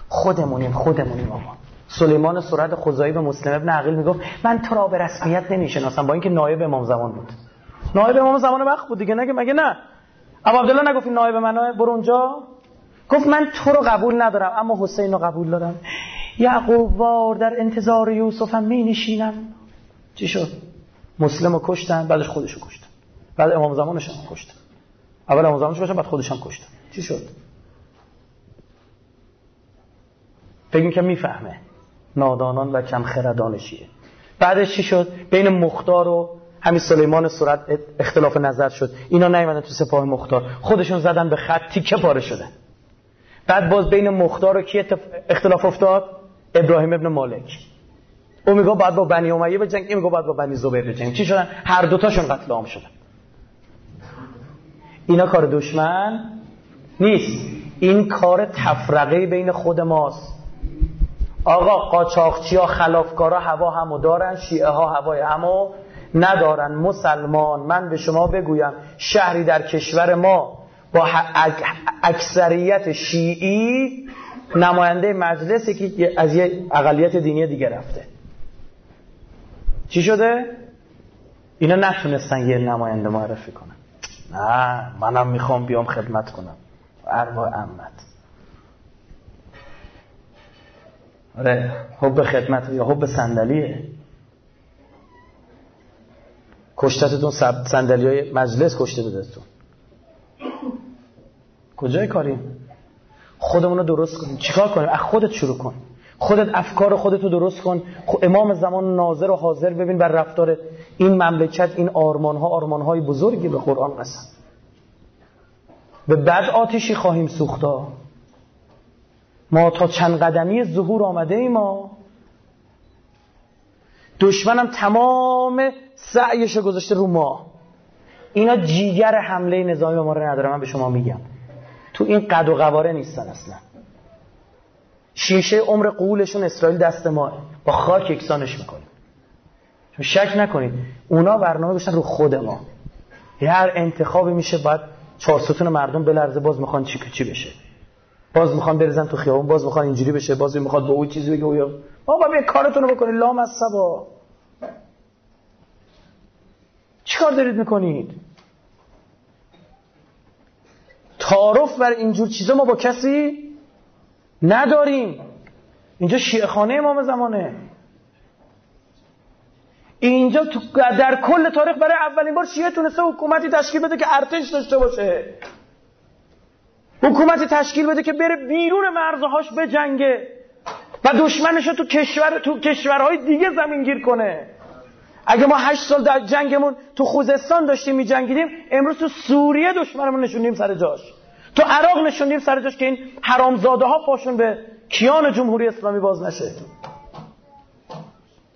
خودمونیم خودمونیم آقا. سلیمان سرعت خزاعی به مسلم ابن عقیل میگفت من تو را به رسمیت نمیشناسم، با اینکه نایب امام زمان بود، نایب امام زمان وقت بود دیگه، نگه مگه نه؟ اما عبدالله نگفت نایب منه برو اونجا، گفت من تو رو قبول ندارم اما حسین رو قبول دارم، یعقوب وار در انتظار یوسفم می نشینم. چی شد؟ مسلم رو کشتن، بعدش خودش رو کشتن، بعد امام زمانش هم کشتن، اول امام زمانش کشتن بعد خودش هم کشتن. چی شد؟ بگیم که میفهمه نادانان و کم خردان چیه. بعدش چی شد؟ بین مختار و همین سلیمان صورت اختلاف نظر شد، اینا نیومدن تو سپاه مختار، خودشون زدن به خط، تیکه پاره شدن. بعد باز بین مختار و کی اختلاف افتاد؟ ابراهیم ابن مالک، او میگه بعد با بنی امیه بجنگ، این میگه بعد با بنی زبیر بجنگ. چی شدن؟ هر دوتاشون قتل عام شدن. اینا کار دشمن نیست، این کار تفرقه بین خود ماست. آقا قاچاقچی‌ها، خلافکارا هوا همو دارن، شیعه ها هوای همو ندارن. مسلمان من به شما بگویم شهری در کشور ما با اکثریت شیعی نماینده مجلسی که از یه اقلیت دینی دیگه رفته، چی شده؟ اینا نتونستن یه نماینده معرفی کنن، نه منم میخوام بیام خدمت کنم ارواح امت. آره، حب خدمت یا حب صندلیه. کشتتون صندلیای مجلس کشته بدهتون. کجای کاریم؟ خودمون رو درست کنیم. چیکار کنیم؟ از خودت شروع کن، خودت افکار خودت رو درست کن. امام زمان ناظر و حاضر ببین بر رفتار این مملکت، این آرمان‌ها، آرمان‌های بزرگی به قرآن قسم. به بعد آتشی خواهیم سوختا. ما تا چند قدمی ظهور آمده ایم. ما دشمنم تمام سعیش گذاشته رو ما، اینا جیگر حمله نظامی ما رو نداره. من به شما میگم تو این قد و قواره نیستن اصلا، شیشه عمر قولشون اسرائیل دست ما، با خاک اکسانش میکنیم. شک نکنید اونا برنامه داشتن رو خود ما، هر انتخابی میشه باید چهار ستون مردم بلرزه، باز میخوان چی چی بشه، باز میخوان بریزن تو خیابون، باز میخوان اینجوری بشه، باز میخواد به اون چیزی بگه. او یا بابا بیا کارتون رو بکنید، لام از سبا چی کار دارید میکنید؟ تعارف بر اینجور چیزا ما با کسی نداریم. اینجا شیعه خانه امام زمانه، اینجا در کل تاریخ برای اولین بار شیعه تونسته حکومتی تشکیل بده که ارتش داشته باشه، حکومتی تشکیل بده که بره بیرون مرزهاش بجنگه و دشمنش رو تو کشور تو کشورهای دیگه زمینگیر کنه. اگه ما هشت سال در جنگمون تو خوزستان داشتیم می‌جنگیدیم، امروز تو سوریه دشمنمون نشوندیم سر جاش، تو عراق نشوندیم سر جاش که این حرامزاده‌ها پاشون به کیان جمهوری اسلامی باز نشه.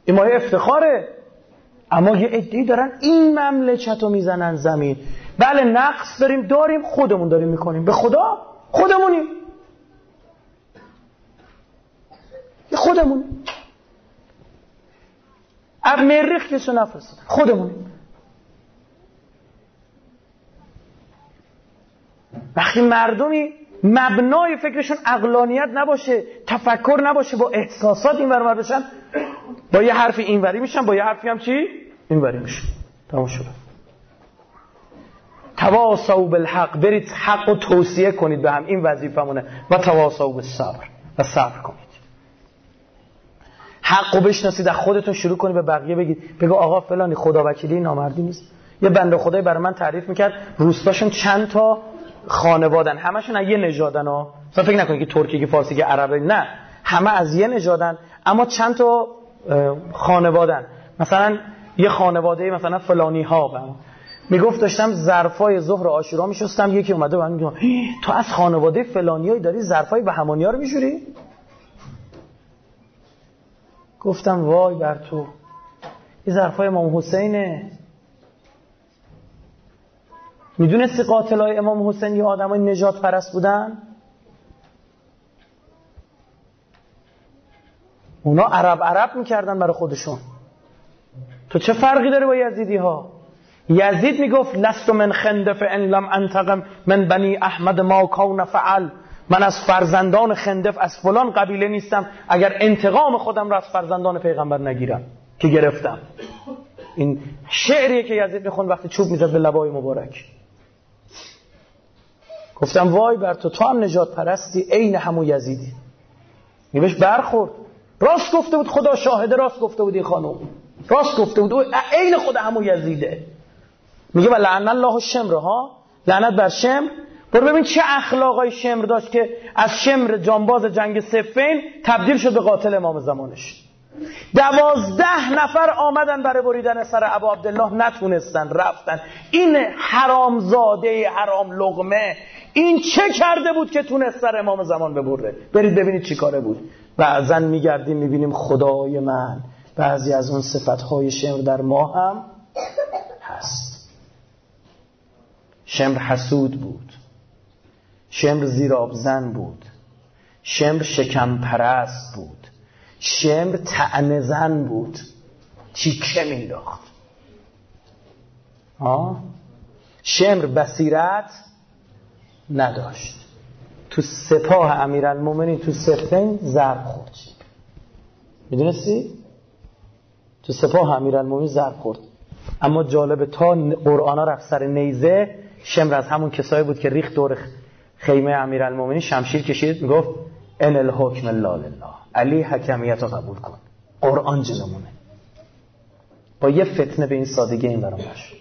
این مایه افتخاره، اما یه عده‌ای دارن این مملکت رو میزنن زمین. بله نقص داریم، داریم خودمون داریم میکنیم، به خدا خودمونیم، خودمونیم. اب مریخ کسو نفرستن، خودمونیم. وقتی مردمی مبنای فکرشون عقلانیت نباشه، تفکر نباشه، با احساسات این ور ور بشن، با یه حرفی این وری میشن، با یه حرفی هم چی؟ این وری میشن. تمام شد. تواصوا بالحق، برید حق رو توصیه کنید به هم، این وظیفمونه. و تواصوا بالصبر، و صبر کنید. حق رو بشناسید، از خودتون شروع کنید به بقیه بگید. بگو آقا فلانی خداوکیلی نامردی نیست. یه بنده خدایی برای من تعریف میکرد روستاشون چند تا خانوادن، همشون از یه نژادن ها، مثلا فکر نکنید که ترکی که فارسی که عربی، نه همه از یه نژادن، اما چند تا خانوادن. مثلا یه خانواده مثلا فلانی ها بهم میگفت داشتم ظرفای ظهر عاشورا میشستم، یکی اومده بهم میگه تو از خانواده فلانیایی داری ظرفای بهمانی‌ها رو میشوری؟ گفتم وای بر تو، این ظرفای امام حسینه. میدونستی قاتلای امام حسین یا آدمای نجات پرست بودن؟ اونا عرب عرب میکردن برای خودشون، تو چه فرقی داره با یزیدی ها؟ یزید میگفت لست من خندف ان لم انتقم من بنی احمد ما کون فعل، من از فرزندان خندف از فلان قبیله نیستم، اگر انتقام خودم را از فرزندان پیغمبر نگیرم که گرفتم. این شعریه که یزید میخوند وقتی چوب میزد به لبای مبارک. گفتم وای بر تو، تو هم نجات پرستی عین همون یزیدی. میبهش برخورد، راست گفته بود، خدا شاهده راست گفته بود، این خانم راست گفته بود، عین خود همون یزیده. میگه لعن الله شمر، ها لعنت بر شمر. برو ببین چه اخلاقای شمر داشت که از شمر جانباز جنگ صفین تبدیل شد به قاتل امام زمانش. دوازده نفر آمدن برای بریدن سر ابا عبدالله، نتونستن، رفتن. این حرامزاده حرام لقمه این چه کرده بود که تونست سر امام زمان ببره؟ برید ببینید چی کاره بود. بعضن میگردیم میبینیم خدای من بعضی از اون صفتهای شمر در ما هم هست. شمر حسود بود، شمر زیرآبزن بود، شمر شکم پرست بود، شمر طعنه زن بود، تیکه مینداخت. ها شمر بصیرت نداشت. تو سپاه امیرالمومنین تو صفین ضرب خورد. میدونستی؟ تو سپاه امیرالمومنین ضرب خورد. اما جالب تا قرآن ها رفت سر نیزه، شمر از همون کسایی بود که ریخت دور خیمه امیرالمومنین شمشیر کشید، میگفت ان الحکم الا لله، علی حکمیت رو قبول کن. قرآن جلومونه. با یه فتنه به این سادگی این برام نشد.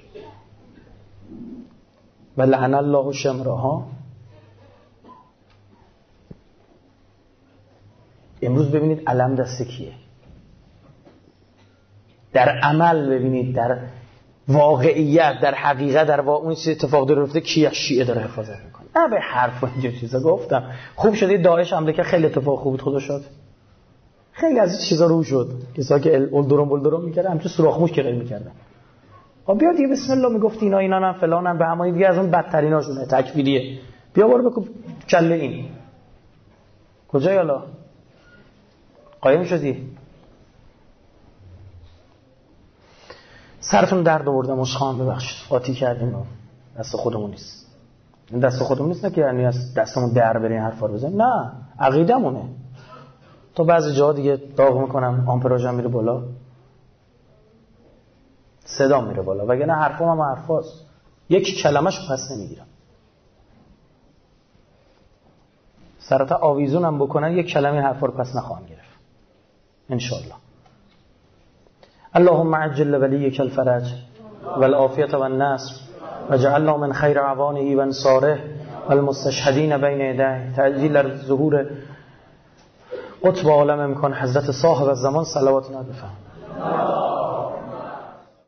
و لعن الله شمرها. امروز ببینید علم دست کیه، در عمل ببینید، در واقعیت، در حقیقت، در واقع اون چیز اتفاق داره رفته، کیه؟ شیعه داره حفاظت میکنه. نه به حرف و اینجور چیزا. گفتم خوب شده داعش حمله کرد، خیلی اتفاق خوب بود، خدا شد خیلی از این چیزا رو شد. کسایی که الدرم بلدرم میکردن، همچون سوراخ موش گریل میکردن. آ بیا دیگه بسم الله میگفت اینا اینا هم فلانن به همون دیگه، از اون بدتریناشونه تکفیریه. بیا برو بکوب کله این. کجای الله قایم شدی؟ سرتون درد آوردم اشخان، ببخشید آتی کردیم، دست خودمون نیست. این دست خودمون نیست نه که یعنی از دستمون در برین حرفا رو بزنیم، نه عقیدمونه. تو بعضی جاها دیگه داغ میکنم، آمپراژم میره بالا، صدا میره بالا، وگرنه حرفام هم حرفاست، یک کلمه‌شو پس نمیگیرم. سرتا آویزونم بکنن یک کلمه حرفا رو پس نخواهم گرفت ان شاء الله. اللهم عجل وليك الفرج والعافية والنصر واجعلنا من خير عوانه وانصاره والمستشهدين بين يديه. تعجيل ظهور قطب عالم امکان حضرت صاحب الزمان صلوات الله علیه و آله.